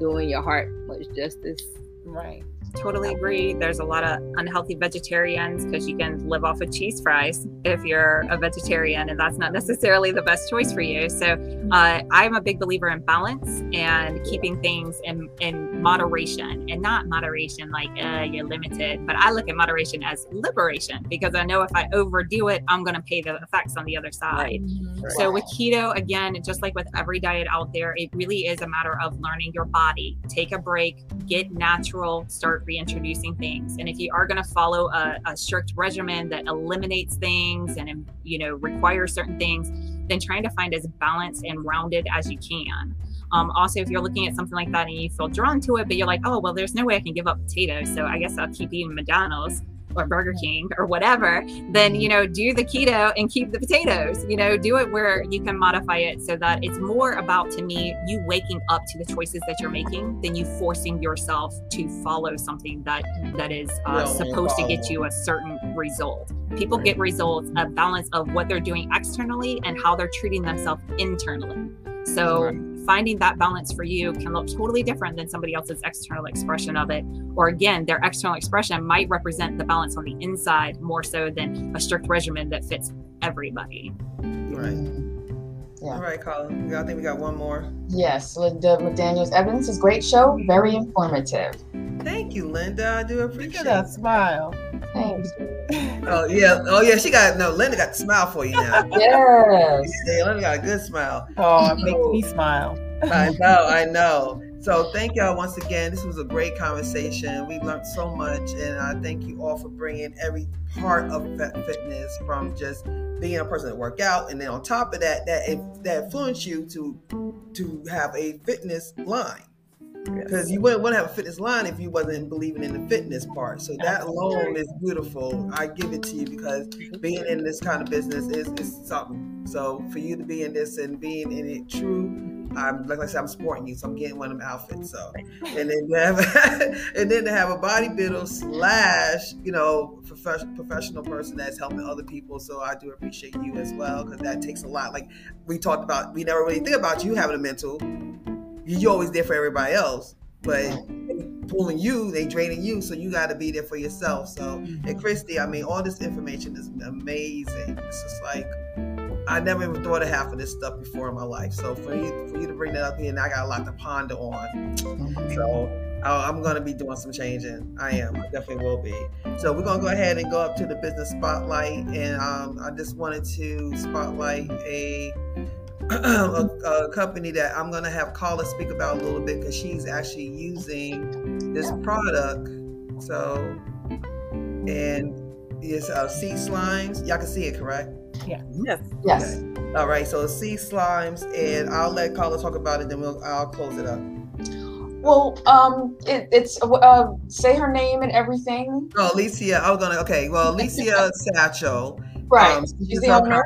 doing your heart much justice? Right. Totally agree. There's a lot of unhealthy vegetarians because you can live off of cheese fries if you're a vegetarian, and that's not necessarily the best choice for you. So uh, I'm a big believer in balance and keeping things in, in moderation, and not moderation like uh, you're limited, but I look at moderation as liberation, because I know if I overdo it, I'm going to pay the effects on the other side. Right. So with keto, again, just like with every diet out there, it really is a matter of learning your body. Take a break, get natural, start reintroducing things. And if you are going to follow a, a strict regimen that eliminates things and, you know, requires certain things, then trying to find as balanced and rounded as you can. Um, also, if you're looking at something like that and you feel drawn to it, but you're like, oh, well, there's no way I can give up potatoes, so I guess I'll keep eating McDonald's or Burger King or whatever, then, you know, do the keto and keep the potatoes, you know, do it where you can modify it so that it's more about, to me, you waking up to the choices that you're making than you forcing yourself to follow something that that is uh, supposed to get you a certain result. People get results, a balance of what they're doing externally and how they're treating themselves internally. So finding that balance for you can look totally different than somebody else's external expression of it. Or again, their external expression might represent the balance on the inside more so than a strict regimen that fits everybody. Right. Yeah. All right, Colin. I think we got one more. Yes, Linda McDaniels Evans is great show. Very informative. Thank you, Linda. I do appreciate it. Look at that smile. Thanks. Oh, yeah. Oh, yeah. She got, no, Linda got the smile for you now. Yes. Yeah, Linda got a good smile. Oh, it makes me smile. I know. I know. So thank y'all once again. This was a great conversation. We learned so much, and I thank you all for bringing every part of fitness, from just being a person that work out, and then on top of that, that that influenced you to to have a fitness line, because you wouldn't want to have a fitness line if you wasn't believing in the fitness part. So that alone is beautiful. I give it to you, because being in this kind of business is is something. So for you to be in this and being in it true. I'm, like I said, I'm supporting you, so I'm getting one of them outfits. So, and then to have, and then to have a bodybuilder slash, you know, prof- professional person that's helping other people. So I do appreciate you as well, because that takes a lot. Like we talked about, we never really think about you having a mental. You're always there for everybody else, but pulling you, they draining you. So you got to be there for yourself. So, and Christy, I mean, all this information is amazing. It's just like, I never even thought of half of this stuff before in my life. So for you, for you to bring that up here, and I got a lot to ponder on. So I'll, I'm going to be doing some changing. I am. I definitely will be. So we're going to go ahead and go up to the business spotlight. And um, I just wanted to spotlight a, a, a company that I'm going to have Carla speak about a little bit, because she's actually using this product. So, and it's uh, C-Slimes. Y'all can see it, correct? Yeah. Yes. Yes. Okay. All right. So C-Slimes, and I'll let Carla talk about it. Then we'll I'll close it up. Well, um, it, it's uh, say her name and everything. Oh, Alicia. I was gonna. Okay. Well, Alicia Satchel. Right. Um, she's the owner.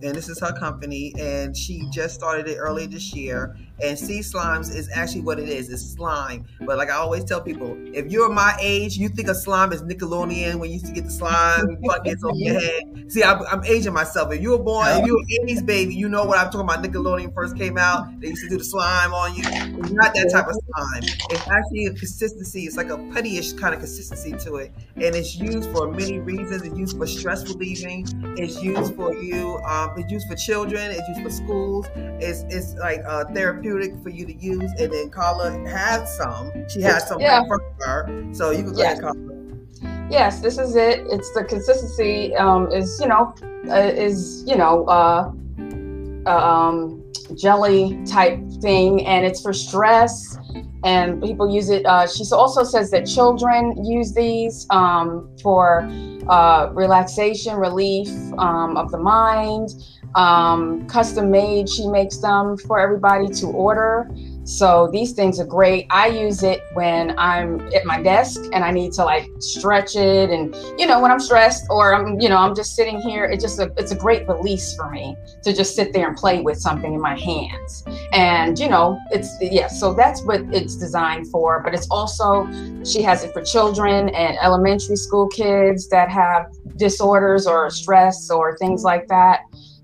And this is her company, and she just started it early this year. And C-Slimes is actually what it is. It's slime. But like I always tell people, if you're my age, you think of slime as Nickelodeon when you used to get the slime buckets on your head. See, I'm, I'm aging myself. If you were born, if you were eighties baby, you know what I'm talking about. Nickelodeon first came out. They used to do the slime on you. It's not that type of slime. It's actually a consistency. It's like a putty-ish kind of consistency to it. And it's used for many reasons. It's used for stress relieving. It's used for you know, um, it's used for children, it's used for schools, it's it's like uh, therapeutic for you to use. And then Carla has some. She has some yeah. from her, so you can go yes. ahead, Carla. Yes, this is it. It's the consistency um, is, you know, uh, is, you know, uh, um, jelly type thing, and it's for stress. And people use it. Uh, she also says that children use these um, for uh, relaxation, relief um, of the mind, um, custom made. She makes them for everybody to order. So these things are great. I use it when I'm at my desk and I need to like stretch it, and you know, when I'm stressed or I'm, you know, I'm just sitting here. It's just a, it's a great release for me to just sit there and play with something in my hands. And you know, it's yeah. So that's what it's designed for. But it's also, she has it for children and elementary school kids that have disorders or stress or things like that.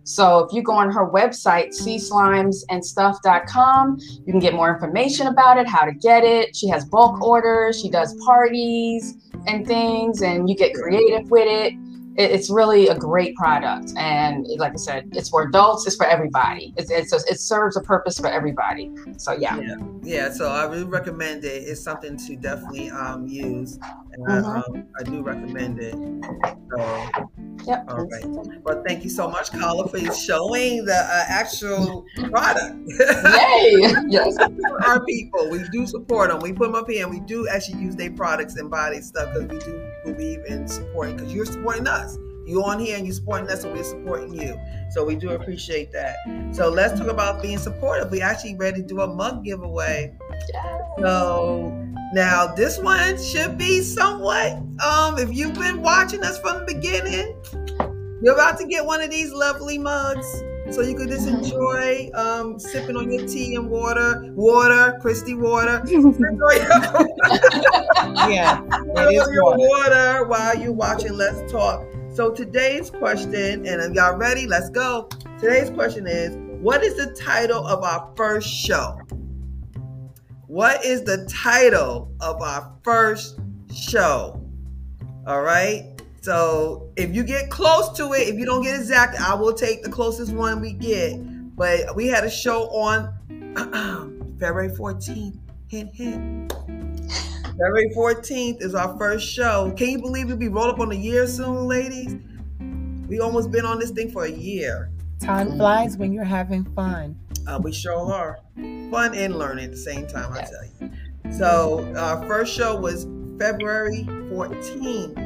So if you go on her website, sea slimes and stuff dot com, you can get more information about it, how to get it. She has bulk orders, she does parties and things, and you get creative with it. It's really a great product. And like I said, it's for adults, it's for everybody. It's, it's just, it serves a purpose for everybody. So yeah. yeah. Yeah, so I really recommend it. It's something to definitely um, use. And mm-hmm. I, um, I do recommend it. So, yep. All right. Well, thank you so much, Carla, for showing the uh, actual product. Yay! Yes. Our people, we do support them. We put them up here and we do actually use their products and body stuff, because we do believe in supporting, because you're supporting us. You on here and you're supporting us, and we're supporting you. So we do appreciate that. So let's talk about being supportive. We actually ready to do a mug giveaway. Yes. So now this one should be somewhat, um, if you've been watching us from the beginning, you're about to get one of these lovely mugs. So you could just enjoy um, sipping on your tea and water, water, Christy water. Yeah, it is your water while you're watching Let's Talk. So today's question, and if y'all ready, let's go. Today's question is, what is the title of our first show? What is the title of our first show? All right. So if you get close to it, if you don't get exact, I will take the closest one we get. But we had a show on February fourteenth. Hint, hint. February fourteenth is our first show. Can you believe we'll be rolled up on a year soon, ladies? We almost been on this thing for a year. Time flies when you're having fun. Uh, we sure are. Fun and learning at the same time, I tell you. So our first show was February fourteenth.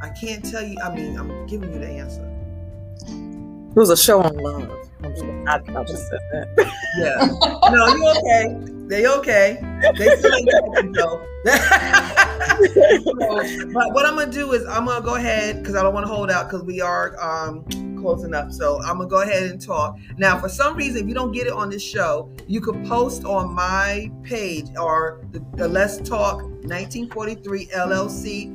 I can't tell you. I mean, I'm giving you the answer. It was a show on love. I'm just, I, I just said that. Yeah. No, you okay. They okay. They still ain't talking though. So, but what I'm gonna do is I'm gonna go ahead, because I don't want to hold out, because we are um, closing up. So I'm gonna go ahead and talk. Now, for some reason, if you don't get it on this show, you could post on my page or the, the Let's Talk nineteen forty-three L L C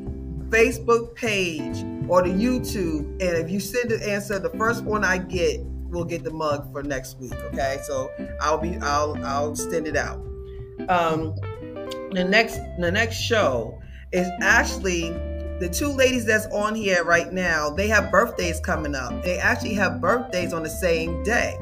Facebook page or the YouTube. And if you send the answer, the first one I get, we'll get the mug for next week. Okay, so I'll be I'll I'll send it out. Um, the next the next show is actually the two ladies that's on here right now. They have birthdays coming up. They actually have birthdays on the same day.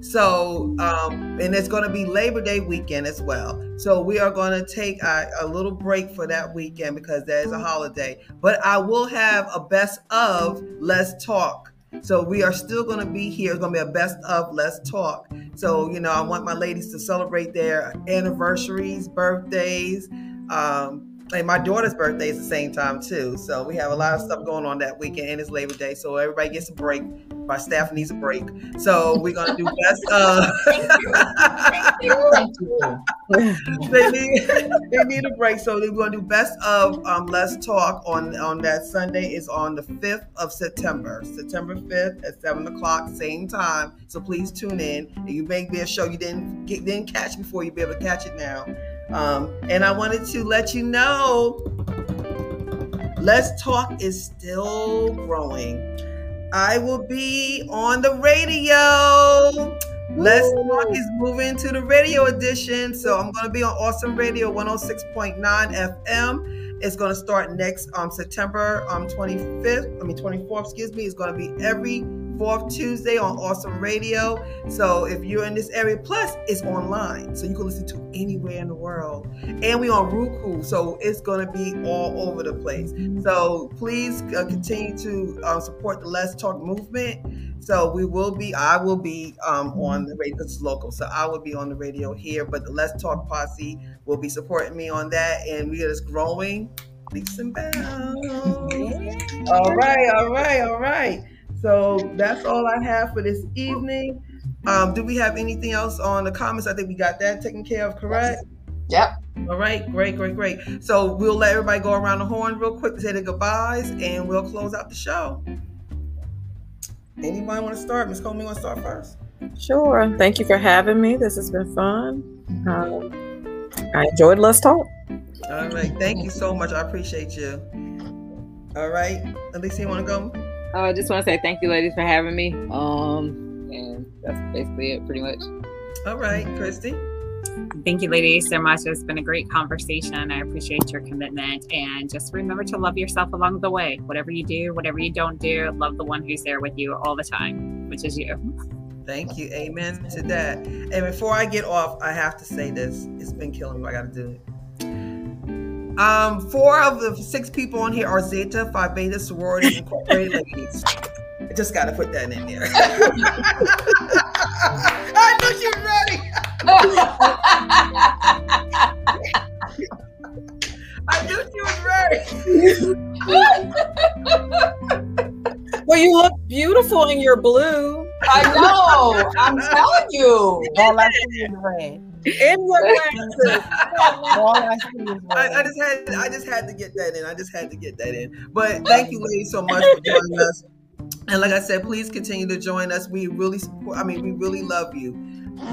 So um, and it's going to be Labor Day weekend as well. So we are going to take a, a little break for that weekend because that is a holiday. But I will have a best of Let's Talk. So we are still going to be here. It's going to be a best of Let's Talk. So, you know, I want my ladies to celebrate their anniversaries, birthdays, um, and my daughter's birthday is the same time too. So we have a lot of stuff going on that weekend, and it's Labor Day. So everybody gets a break. My staff needs a break. So we're going to do best of. Thank you. Thank you. Thank you. they, need, they need a break. So we're going to do best of um, Let's Talk on, on that Sunday. Is on the fifth of September. September fifth at seven o'clock, same time. So please tune in. You may be a show you didn't, get, didn't catch before. You'll be able to catch it now. Um, and I wanted to let you know, Let's Talk is still growing. I will be on the radio. Woo. Let's Talk is moving to the radio edition. So I'm going to be on Awesome Radio one oh six point nine F M. It's going to start next um, September um, twenty-fifth. I mean, twenty-fourth, excuse me. It's going to be every fourth Tuesday on Awesome Radio. So if you're in this area, plus it's online, so you can listen to anywhere in the world. And we on Roku, so it's going to be all over the place. So please uh, continue to uh, support the Let's Talk movement. So we will be, I will be um, on the radio, because it's local, so I will be on the radio here, but the Let's Talk Posse will be supporting me on that, and we are just growing leaps and bounds. All right, all right, all right. So that's all I have for this evening. Um, do we have anything else on the comments? I think we got that taken care of, correct? Yep. All right, great, great, great. So we'll let everybody go around the horn real quick to say the goodbyes, and we'll close out the show. Anybody want to start? Miz Coleman, want to start first? Sure. Thank you for having me. This has been fun. Um, I enjoyed Let's Talk. All right. Thank you so much. I appreciate you. All right. Alicia, you want to go? Uh, I just want to say thank you, ladies, for having me. Um, and that's basically it, pretty much. All right. Chrissy? Thank you, ladies, so much. It's been a great conversation. I appreciate your commitment. And just remember to love yourself along the way. Whatever you do, whatever you don't do, love the one who's there with you all the time, which is you. Thank you. Amen to that. And before I get off, I have to say this. It's been killing me. I got to do it. Um, four of the six people on here are Zeta Phi Beta Sorority Incorporated ladies. I just got to put that in there. I knew you were ready. I knew she was ready. Well, you look beautiful in your blue. I know. I'm telling you. All I see is red. In your glasses. All I see is red. I, I just had. I just had to get that in. I just had to get that in. But thank you, ladies, so much for joining us. And like I said, please continue to join us. We really support. I mean, we really love you.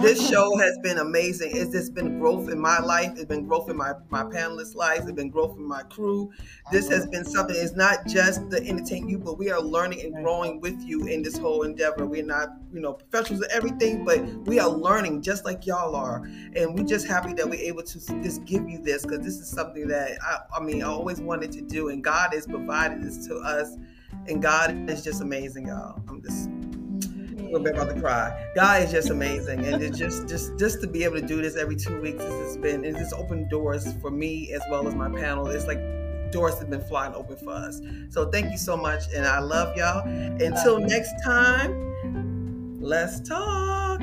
This show has been amazing. It's just been growth in my life. It's been growth in my, my panelists' lives. It's been growth in my crew. This has been something. It's not just to entertain you, but we are learning and growing with you in this whole endeavor. We're not, you know, professionals at everything, but we are learning just like y'all are. And we're just happy that we're able to just give you this, because this is something that, I, I mean, I always wanted to do. And God has provided this to us. And God is just amazing, y'all. I'm just... We're about to cry. God is just amazing, and it's just, just, just to be able to do this every two weeks, this has been, it's just opened doors for me as well as my panel. It's like doors have been flying open for us. So thank you so much, and I love y'all. Until next time, let's talk.